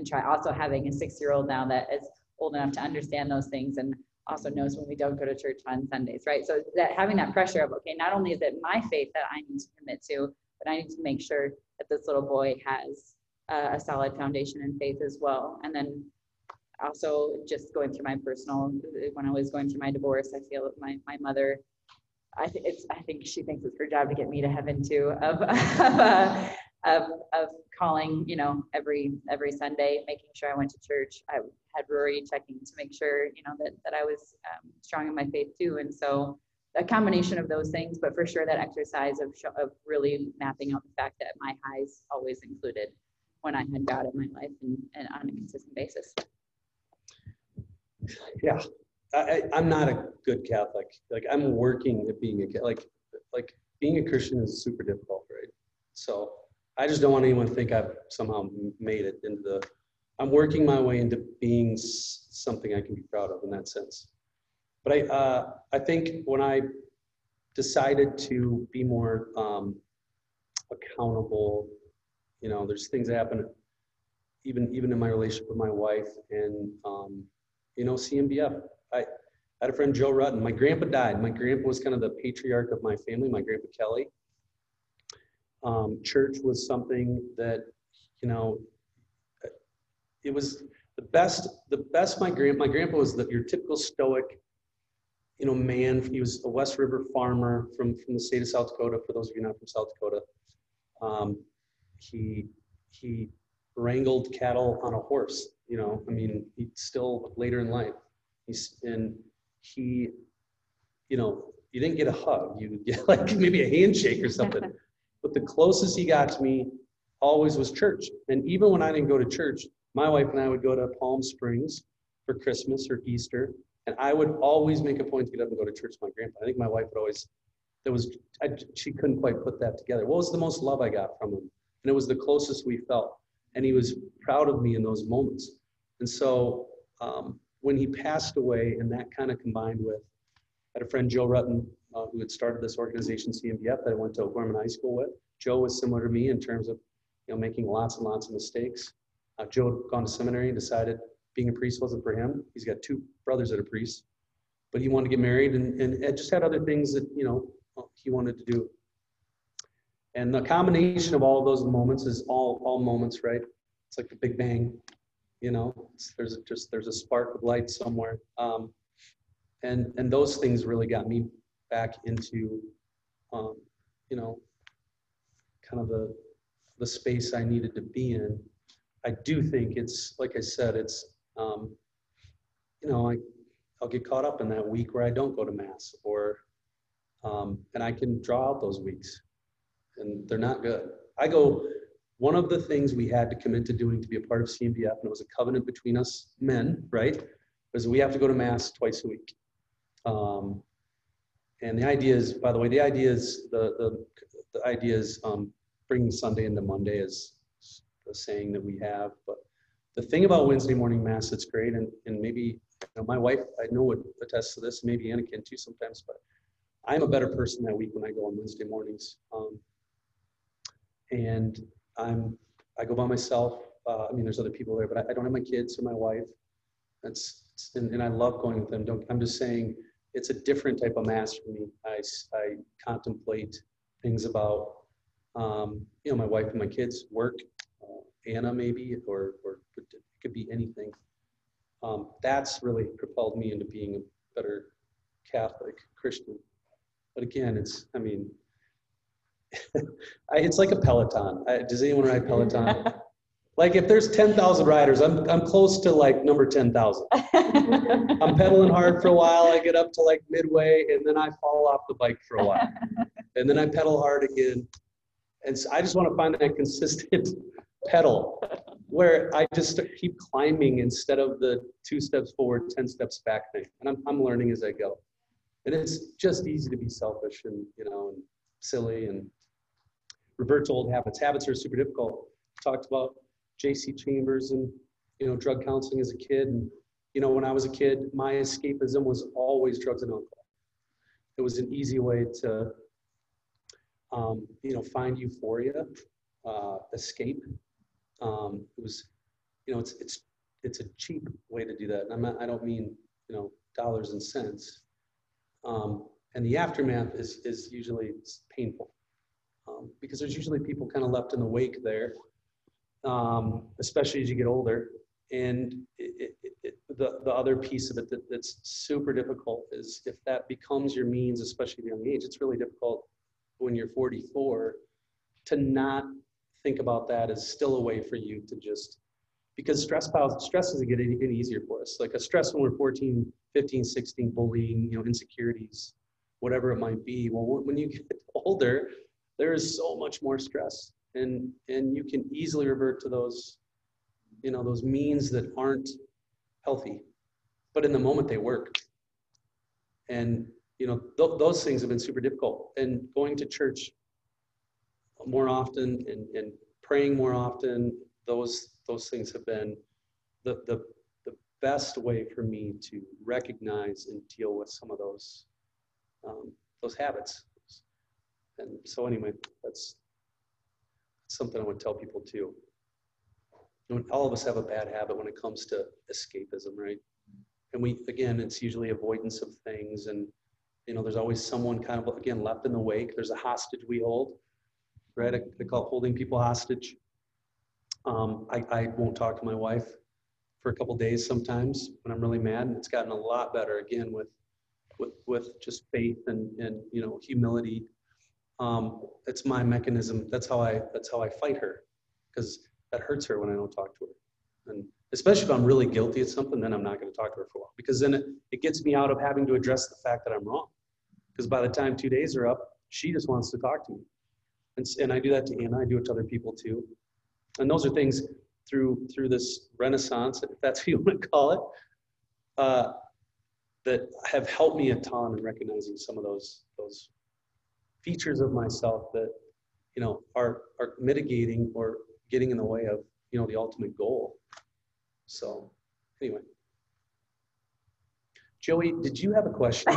try. Also having a 6-year-old now that is old enough to understand those things and also knows when we don't go to church on Sundays, right? So that having that pressure of, okay, not only is it my faith that I need to commit to, but I need to make sure that this little boy has a solid foundation in faith as well. And then also just going through my personal, when I was going through my divorce, I feel that my mother, I think she thinks it's her job to get me to heaven too, of calling, you know, every Sunday, making sure I went to church. I had Rory checking to make sure, you know, that I was strong in my faith too. And so a combination of those things, but for sure that exercise of really mapping out the fact that my highs always included when I had God in my life and on a consistent basis. Yeah. I'm not a good Catholic. Like I'm working at being a like being a Christian is super difficult, right? So I just don't want anyone to think I've somehow made it into the. I'm working my way into being something I can be proud of in that sense. But I think when I decided to be more accountable, you know, there's things that happen even in my relationship with my wife and you know, CMBF. I had a friend, Joe Rutten. My grandpa died. My grandpa was kind of the patriarch of my family, my grandpa Kelly. Church was something that, you know, it was the best my grandpa was your typical stoic, you know, man. He was a West River farmer from the state of South Dakota, for those of you not from South Dakota. He wrangled cattle on a horse, you know, I mean, he still later in life. He, you know, you didn't get a hug, you would get like maybe a handshake or something. But the closest he got to me always was church. And even when I didn't go to church, my wife and I would go to Palm Springs for Christmas or Easter, and I would always make a point to get up and go to church with my grandpa. I think my wife would always, she couldn't quite put that together. What was the most love I got from him? And it was the closest we felt. And he was proud of me in those moments. And so when he passed away, and that kind of combined with, I had a friend, Joe Rutten, who had started this organization, CMBF, that I went to O'Gorman High School with. Joe was similar to me in terms of, you know, making lots and lots of mistakes. Joe had gone to seminary and decided being a priest wasn't for him. He's got two brothers that are priests, but he wanted to get married and just had other things that, you know, he wanted to do. And the combination of all of those moments is all moments, right? It's like the Big Bang, you know, there's a spark of light somewhere. And those things really got me back into, you know, kind of the space I needed to be in. I do think it's, like I said, it's, you know, I'll get caught up in that week where I don't go to mass, or, and I can draw out those weeks, and they're not good. One of the things we had to commit to doing to be a part of CMBF, and it was a covenant between us men, right, was we have to go to mass twice a week. And the idea is, by the way, the idea is bringing Sunday into Monday is the saying that we have. But the thing about Wednesday morning mass that's great, and maybe, you know, my wife, I know, would attest to this, maybe Anna can too sometimes, but I'm a better person that week when I go on Wednesday mornings. And I go by myself. I mean, there's other people there, but I don't have my kids or my wife. And I love going with them. I'm just saying, it's a different type of mass for me. I contemplate things about, you know, my wife and my kids, work, Anna maybe, or it could be anything. That's really propelled me into being a better Catholic Christian. But again, it's, I mean, it's like a Peloton. Does anyone ride Peloton? Like if there's 10,000 riders, I'm close to like number 10,000. I'm pedaling hard for a while. I get up to like midway, and then I fall off the bike for a while, and then I pedal hard again. And so I just want to find that consistent pedal where I just keep climbing instead of the 2 steps forward, 10 steps back thing. And I'm learning as I go. And it's just easy to be selfish and, you know, and silly and revert to old habits. Habits are super difficult. I talked about J.C. Chambers and, you know, drug counseling as a kid. And, you know, when I was a kid, my escapism was always drugs and alcohol. It was an easy way to, you know, find euphoria, escape. It was, you know, it's a cheap way to do that. And I don't mean, you know, dollars and cents. And the aftermath is usually painful, because there's usually people kind of left in the wake there, especially as you get older. And the other piece of it that's super difficult is if that becomes your means, especially at a young age. It's really difficult when you're 44 to not think about that as still a way for you to just, because stress doesn't get any easier for us. Like a stress when we're 14, 15, 16, bullying, you know, insecurities, whatever it might be. Well, when you get older, there is so much more stress, and you can easily revert to those, you know, those means that aren't healthy, but in the moment they work. And, you know, those things have been super difficult, and going to church more often and praying more often, those things have been the best way for me to recognize and deal with some of those habits. And so anyway, that's something I would tell people too. All of us have a bad habit when it comes to escapism, right? And we, again, it's usually avoidance of things. And, you know, there's always someone kind of, again, left in the wake. There's a hostage we hold, right? They call it holding people hostage. I won't talk to my wife for a couple of days sometimes when I'm really mad. And it's gotten a lot better, again, with just faith and, you know, humility. It's my mechanism. That's how I fight her, because that hurts her when I don't talk to her. And especially if I'm really guilty of something, then I'm not going to talk to her for a while, because then it gets me out of having to address the fact that I'm wrong. Because by the time 2 days are up, she just wants to talk to me. And I do that to Anna. I do it to other people too. And those are things through this renaissance, if that's what you want to call it, that have helped me a ton in recognizing some of those features of myself that, you know, are mitigating or getting in the way of, you know, the ultimate goal. So anyway. Joey, did you have a question?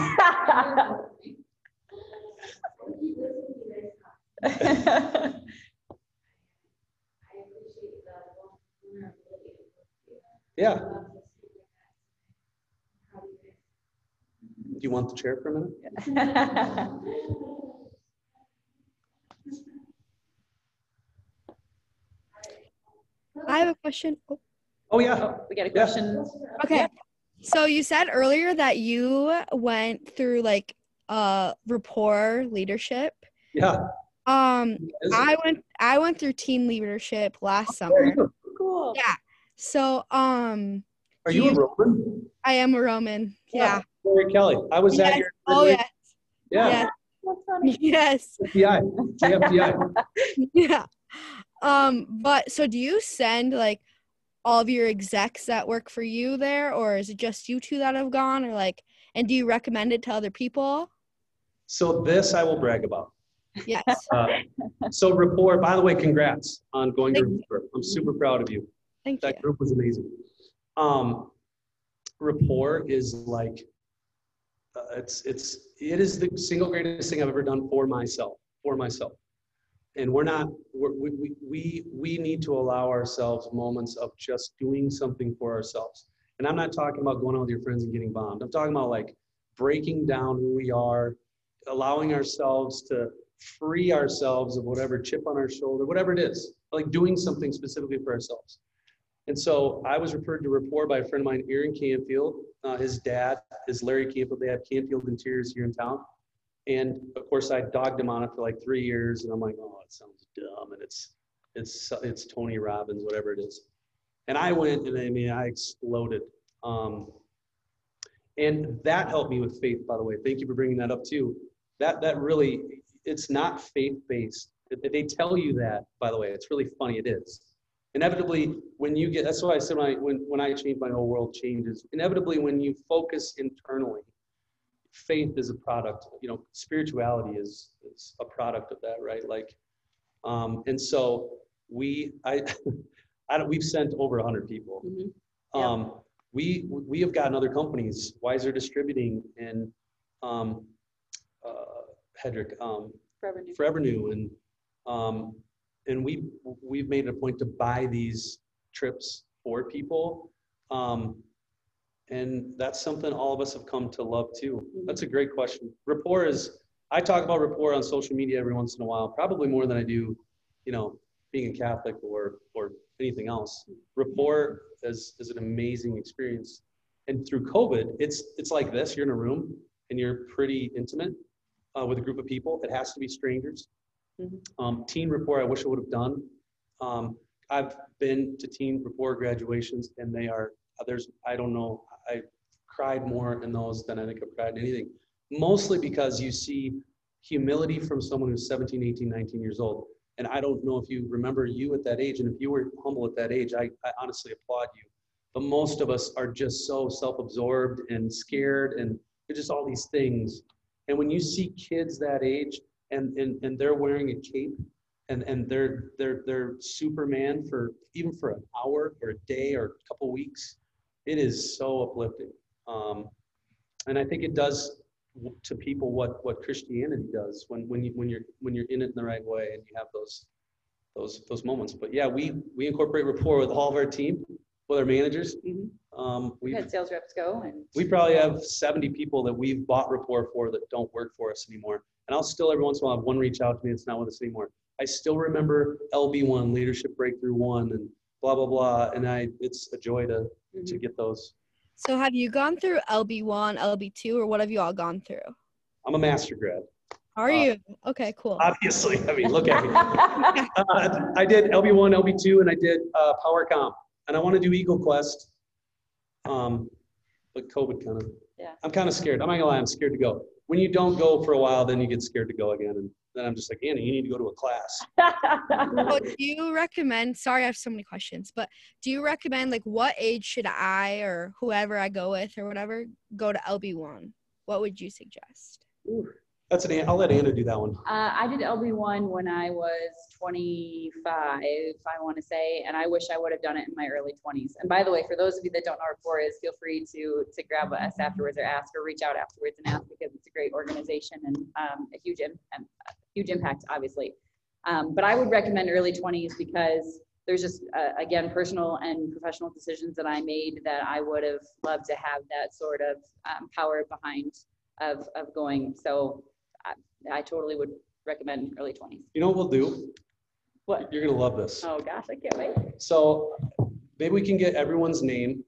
Yeah. Do you want the chair for a minute? I have a question. Oh yeah. Oh, we got a question. Yeah. Okay. So you said earlier that you went through like rapport leadership. Yeah. I went through team leadership last summer. Cool. Yeah. So are you a Roman? I am a Roman. Yeah. Rory Kelly. I was at your. Oh yes. Yeah. Yes. Yes. FDI. Yeah. But so do you send like all of your execs that work for you there, or is it just you two that have gone, or like, and do you recommend it to other people? So this I will brag about. Yes. So Rapport, by the way, congrats on going to Rapport. I'm super proud of you. Thank you. That group was amazing. Rapport is like, it is the single greatest thing I've ever done for myself, And we need to allow ourselves moments of just doing something for ourselves. And I'm not talking about going out with your friends and getting bombed. I'm talking about like breaking down who we are, allowing ourselves to free ourselves of whatever chip on our shoulder, whatever it is, like doing something specifically for ourselves. And so I was referred to Rapport by a friend of mine here in Canfield. His dad is Larry Canfield. They have Canfield Interiors here in town. And of course, I dogged him on it for like 3 years, and I'm like, oh, it sounds dumb, and it's Tony Robbins, whatever it is. And I went, and I mean, I exploded. And that helped me with faith, by the way. Thank you for bringing that up too. That really, it's not faith-based. They tell you that, by the way. It's really funny. It is. Inevitably, when you get, that's why I said when I change, my whole world changes. Inevitably, when you focus internally. Faith is a product, you know, spirituality is a product of that, right? Like, and so we've sent over 100 people. Mm-hmm. Yeah. We have gotten other companies, Wiser Distributing and Hedrick, Forever New, and we've made it a point to buy these trips for people. And that's something all of us have come to love too. That's a great question. Rapport is, I talk about rapport on social media every once in a while, probably more than I do, you know, being a Catholic or anything else. Rapport is an amazing experience. And through COVID, it's like this, you're in a room and you're pretty intimate with a group of people. It has to be strangers. Mm-hmm. Teen rapport, I wish I would have done. I've been to teen rapport graduations and they are, I don't know, I cried more in those than I think I've cried in anything. Mostly because you see humility from someone who's 17, 18, 19 years old. And I don't know if you remember you at that age, and if you were humble at that age, I honestly applaud you. But most of us are just so self-absorbed and scared, and they're just all these things. And when you see kids that age and they're wearing a cape and they're Superman for even for an hour or a day or a couple weeks, it is so uplifting. And I think it does to people what Christianity does when you're in it in the right way and you have those moments. But yeah, we incorporate rapport with all of our team, with our managers. Mm-hmm. We've had sales reps go, and we probably have 70 people that we've bought rapport for that don't work for us anymore. And I'll still every once in a while have one reach out to me that's not with us anymore. I still remember LB1, Leadership Breakthrough 1, and blah, blah, blah. And it's a joy to get those. So have you gone through LB1, LB2, or what have you all gone through? I'm a master grad. Are you? Okay, cool. Obviously. I mean, look at me. I did LB1, LB2, and I did Power Comp. And I want to do Eagle Quest. But COVID kind of. Yeah. I'm kind of scared. I'm not going to lie. I'm scared to go. When you don't go for a while, then you get scared to go again. And Then I'm just like, Anna, you need to go to a class. So do you recommend, sorry, I have so many questions, but do you recommend, like, what age should I or whoever I go with or whatever go to LB1? What would you suggest? Ooh, that's an, I'll let Anna do that one. I did LB1 when I was 25, I want to say, and I wish I would have done it in my early 20s. And by the way, for those of you that don't know what Rapport is, feel free to grab us afterwards or ask or reach out afterwards and ask, because it's a great organization and a huge impact, obviously. But I would recommend early 20s because there's just, again, personal and professional decisions that I made that I would have loved to have that sort of power behind of going. So I totally would recommend early 20s. You know what we'll do? What? You're going to love this. Oh, gosh, I can't wait. So maybe we can get everyone's name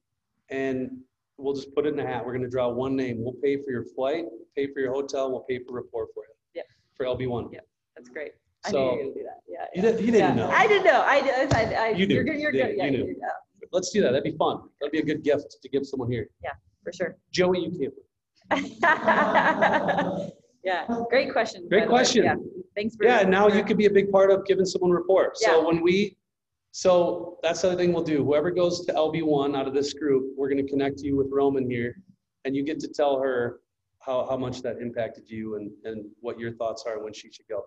and we'll just put it in a hat. We're going to draw one name. We'll pay for your flight, pay for your hotel, we'll pay for Rapport for you. Yep. For LB1. Yep. That's great. So, I knew you were going to do that. Yeah, yeah. You didn't know. I didn't know. You knew. Let's do that. That'd be fun. That'd be a good gift to give someone here. Yeah, for sure. Joey, you can't. Yeah, great question. Great question. Yeah. Thanks for. Yeah, now you could be a big part of giving someone Rapport. Yeah. So so that's the other thing we'll do. Whoever goes to LB1 out of this group, we're going to connect you with Roman here, and you get to tell her how much that impacted you and what your thoughts are when she should go.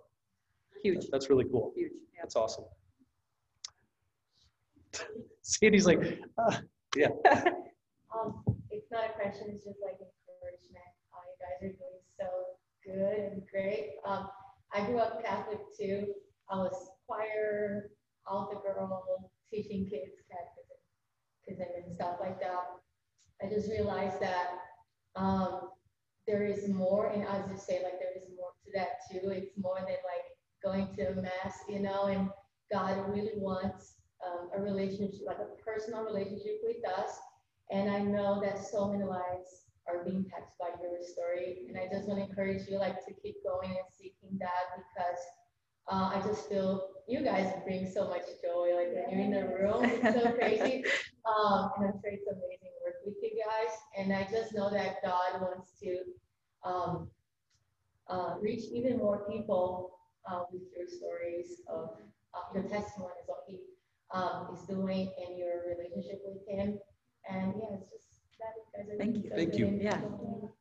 Huge. That's really cool. Huge. Yeah. That's awesome. Sadie's like, yeah. It's not a question. It's just like encouragement. You guys are doing so good and great. I grew up Catholic too. I was choir, altar girl, teaching kids catechism and stuff like that. I just realized that there is more, and I was just saying, like, there is more to that too. It's more than like going to a mass, you know, and God really wants a relationship, like a personal relationship with us. And I know that so many lives are being touched by your story. And I just want to encourage you, like, to keep going and seeking that, because I just feel you guys bring so much joy. Like, when you're in the room, it's so crazy. And I'm sure it's amazing work with you guys. And I just know that God wants to reach even more people with your stories of your testimonies, what he is doing in your relationship with him. And yeah, it's just that you guys are doing so good. Thank you. Yeah.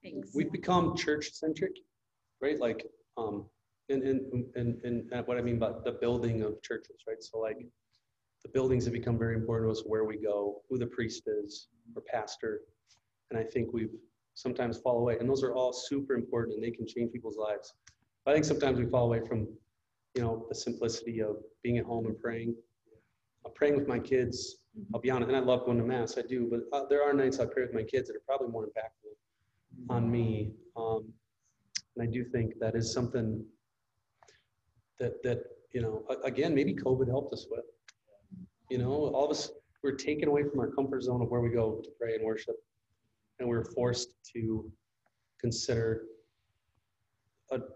Thanks. We've become church-centric, right? Like, and what I mean by the building of churches, right? So, like, the buildings have become very important to us, where we go, who the priest is, or pastor. And I think we've sometimes fall away. And those are all super important, and they can change people's lives. I think sometimes we fall away from, you know, the simplicity of being at home and praying. I'm praying with my kids. I'll be honest, and I love going to mass, I do, but there are nights I pray with my kids that are probably more impactful on me. And I do think that is something that you know, again, maybe COVID helped us with. You know, all of us were taken away from our comfort zone of where we go to pray and worship, and we were forced to consider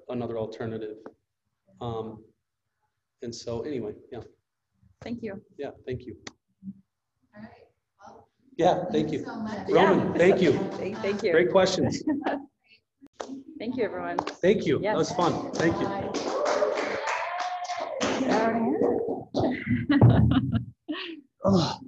another alternative. And so anyway, yeah. Thank you. Yeah, thank you. All right. Well, yeah, thank you. So much. Roman, yeah. Thank you. Thank you. Great questions. Thank you, everyone. Thank you. Yes. That was fun. Thank you. All right.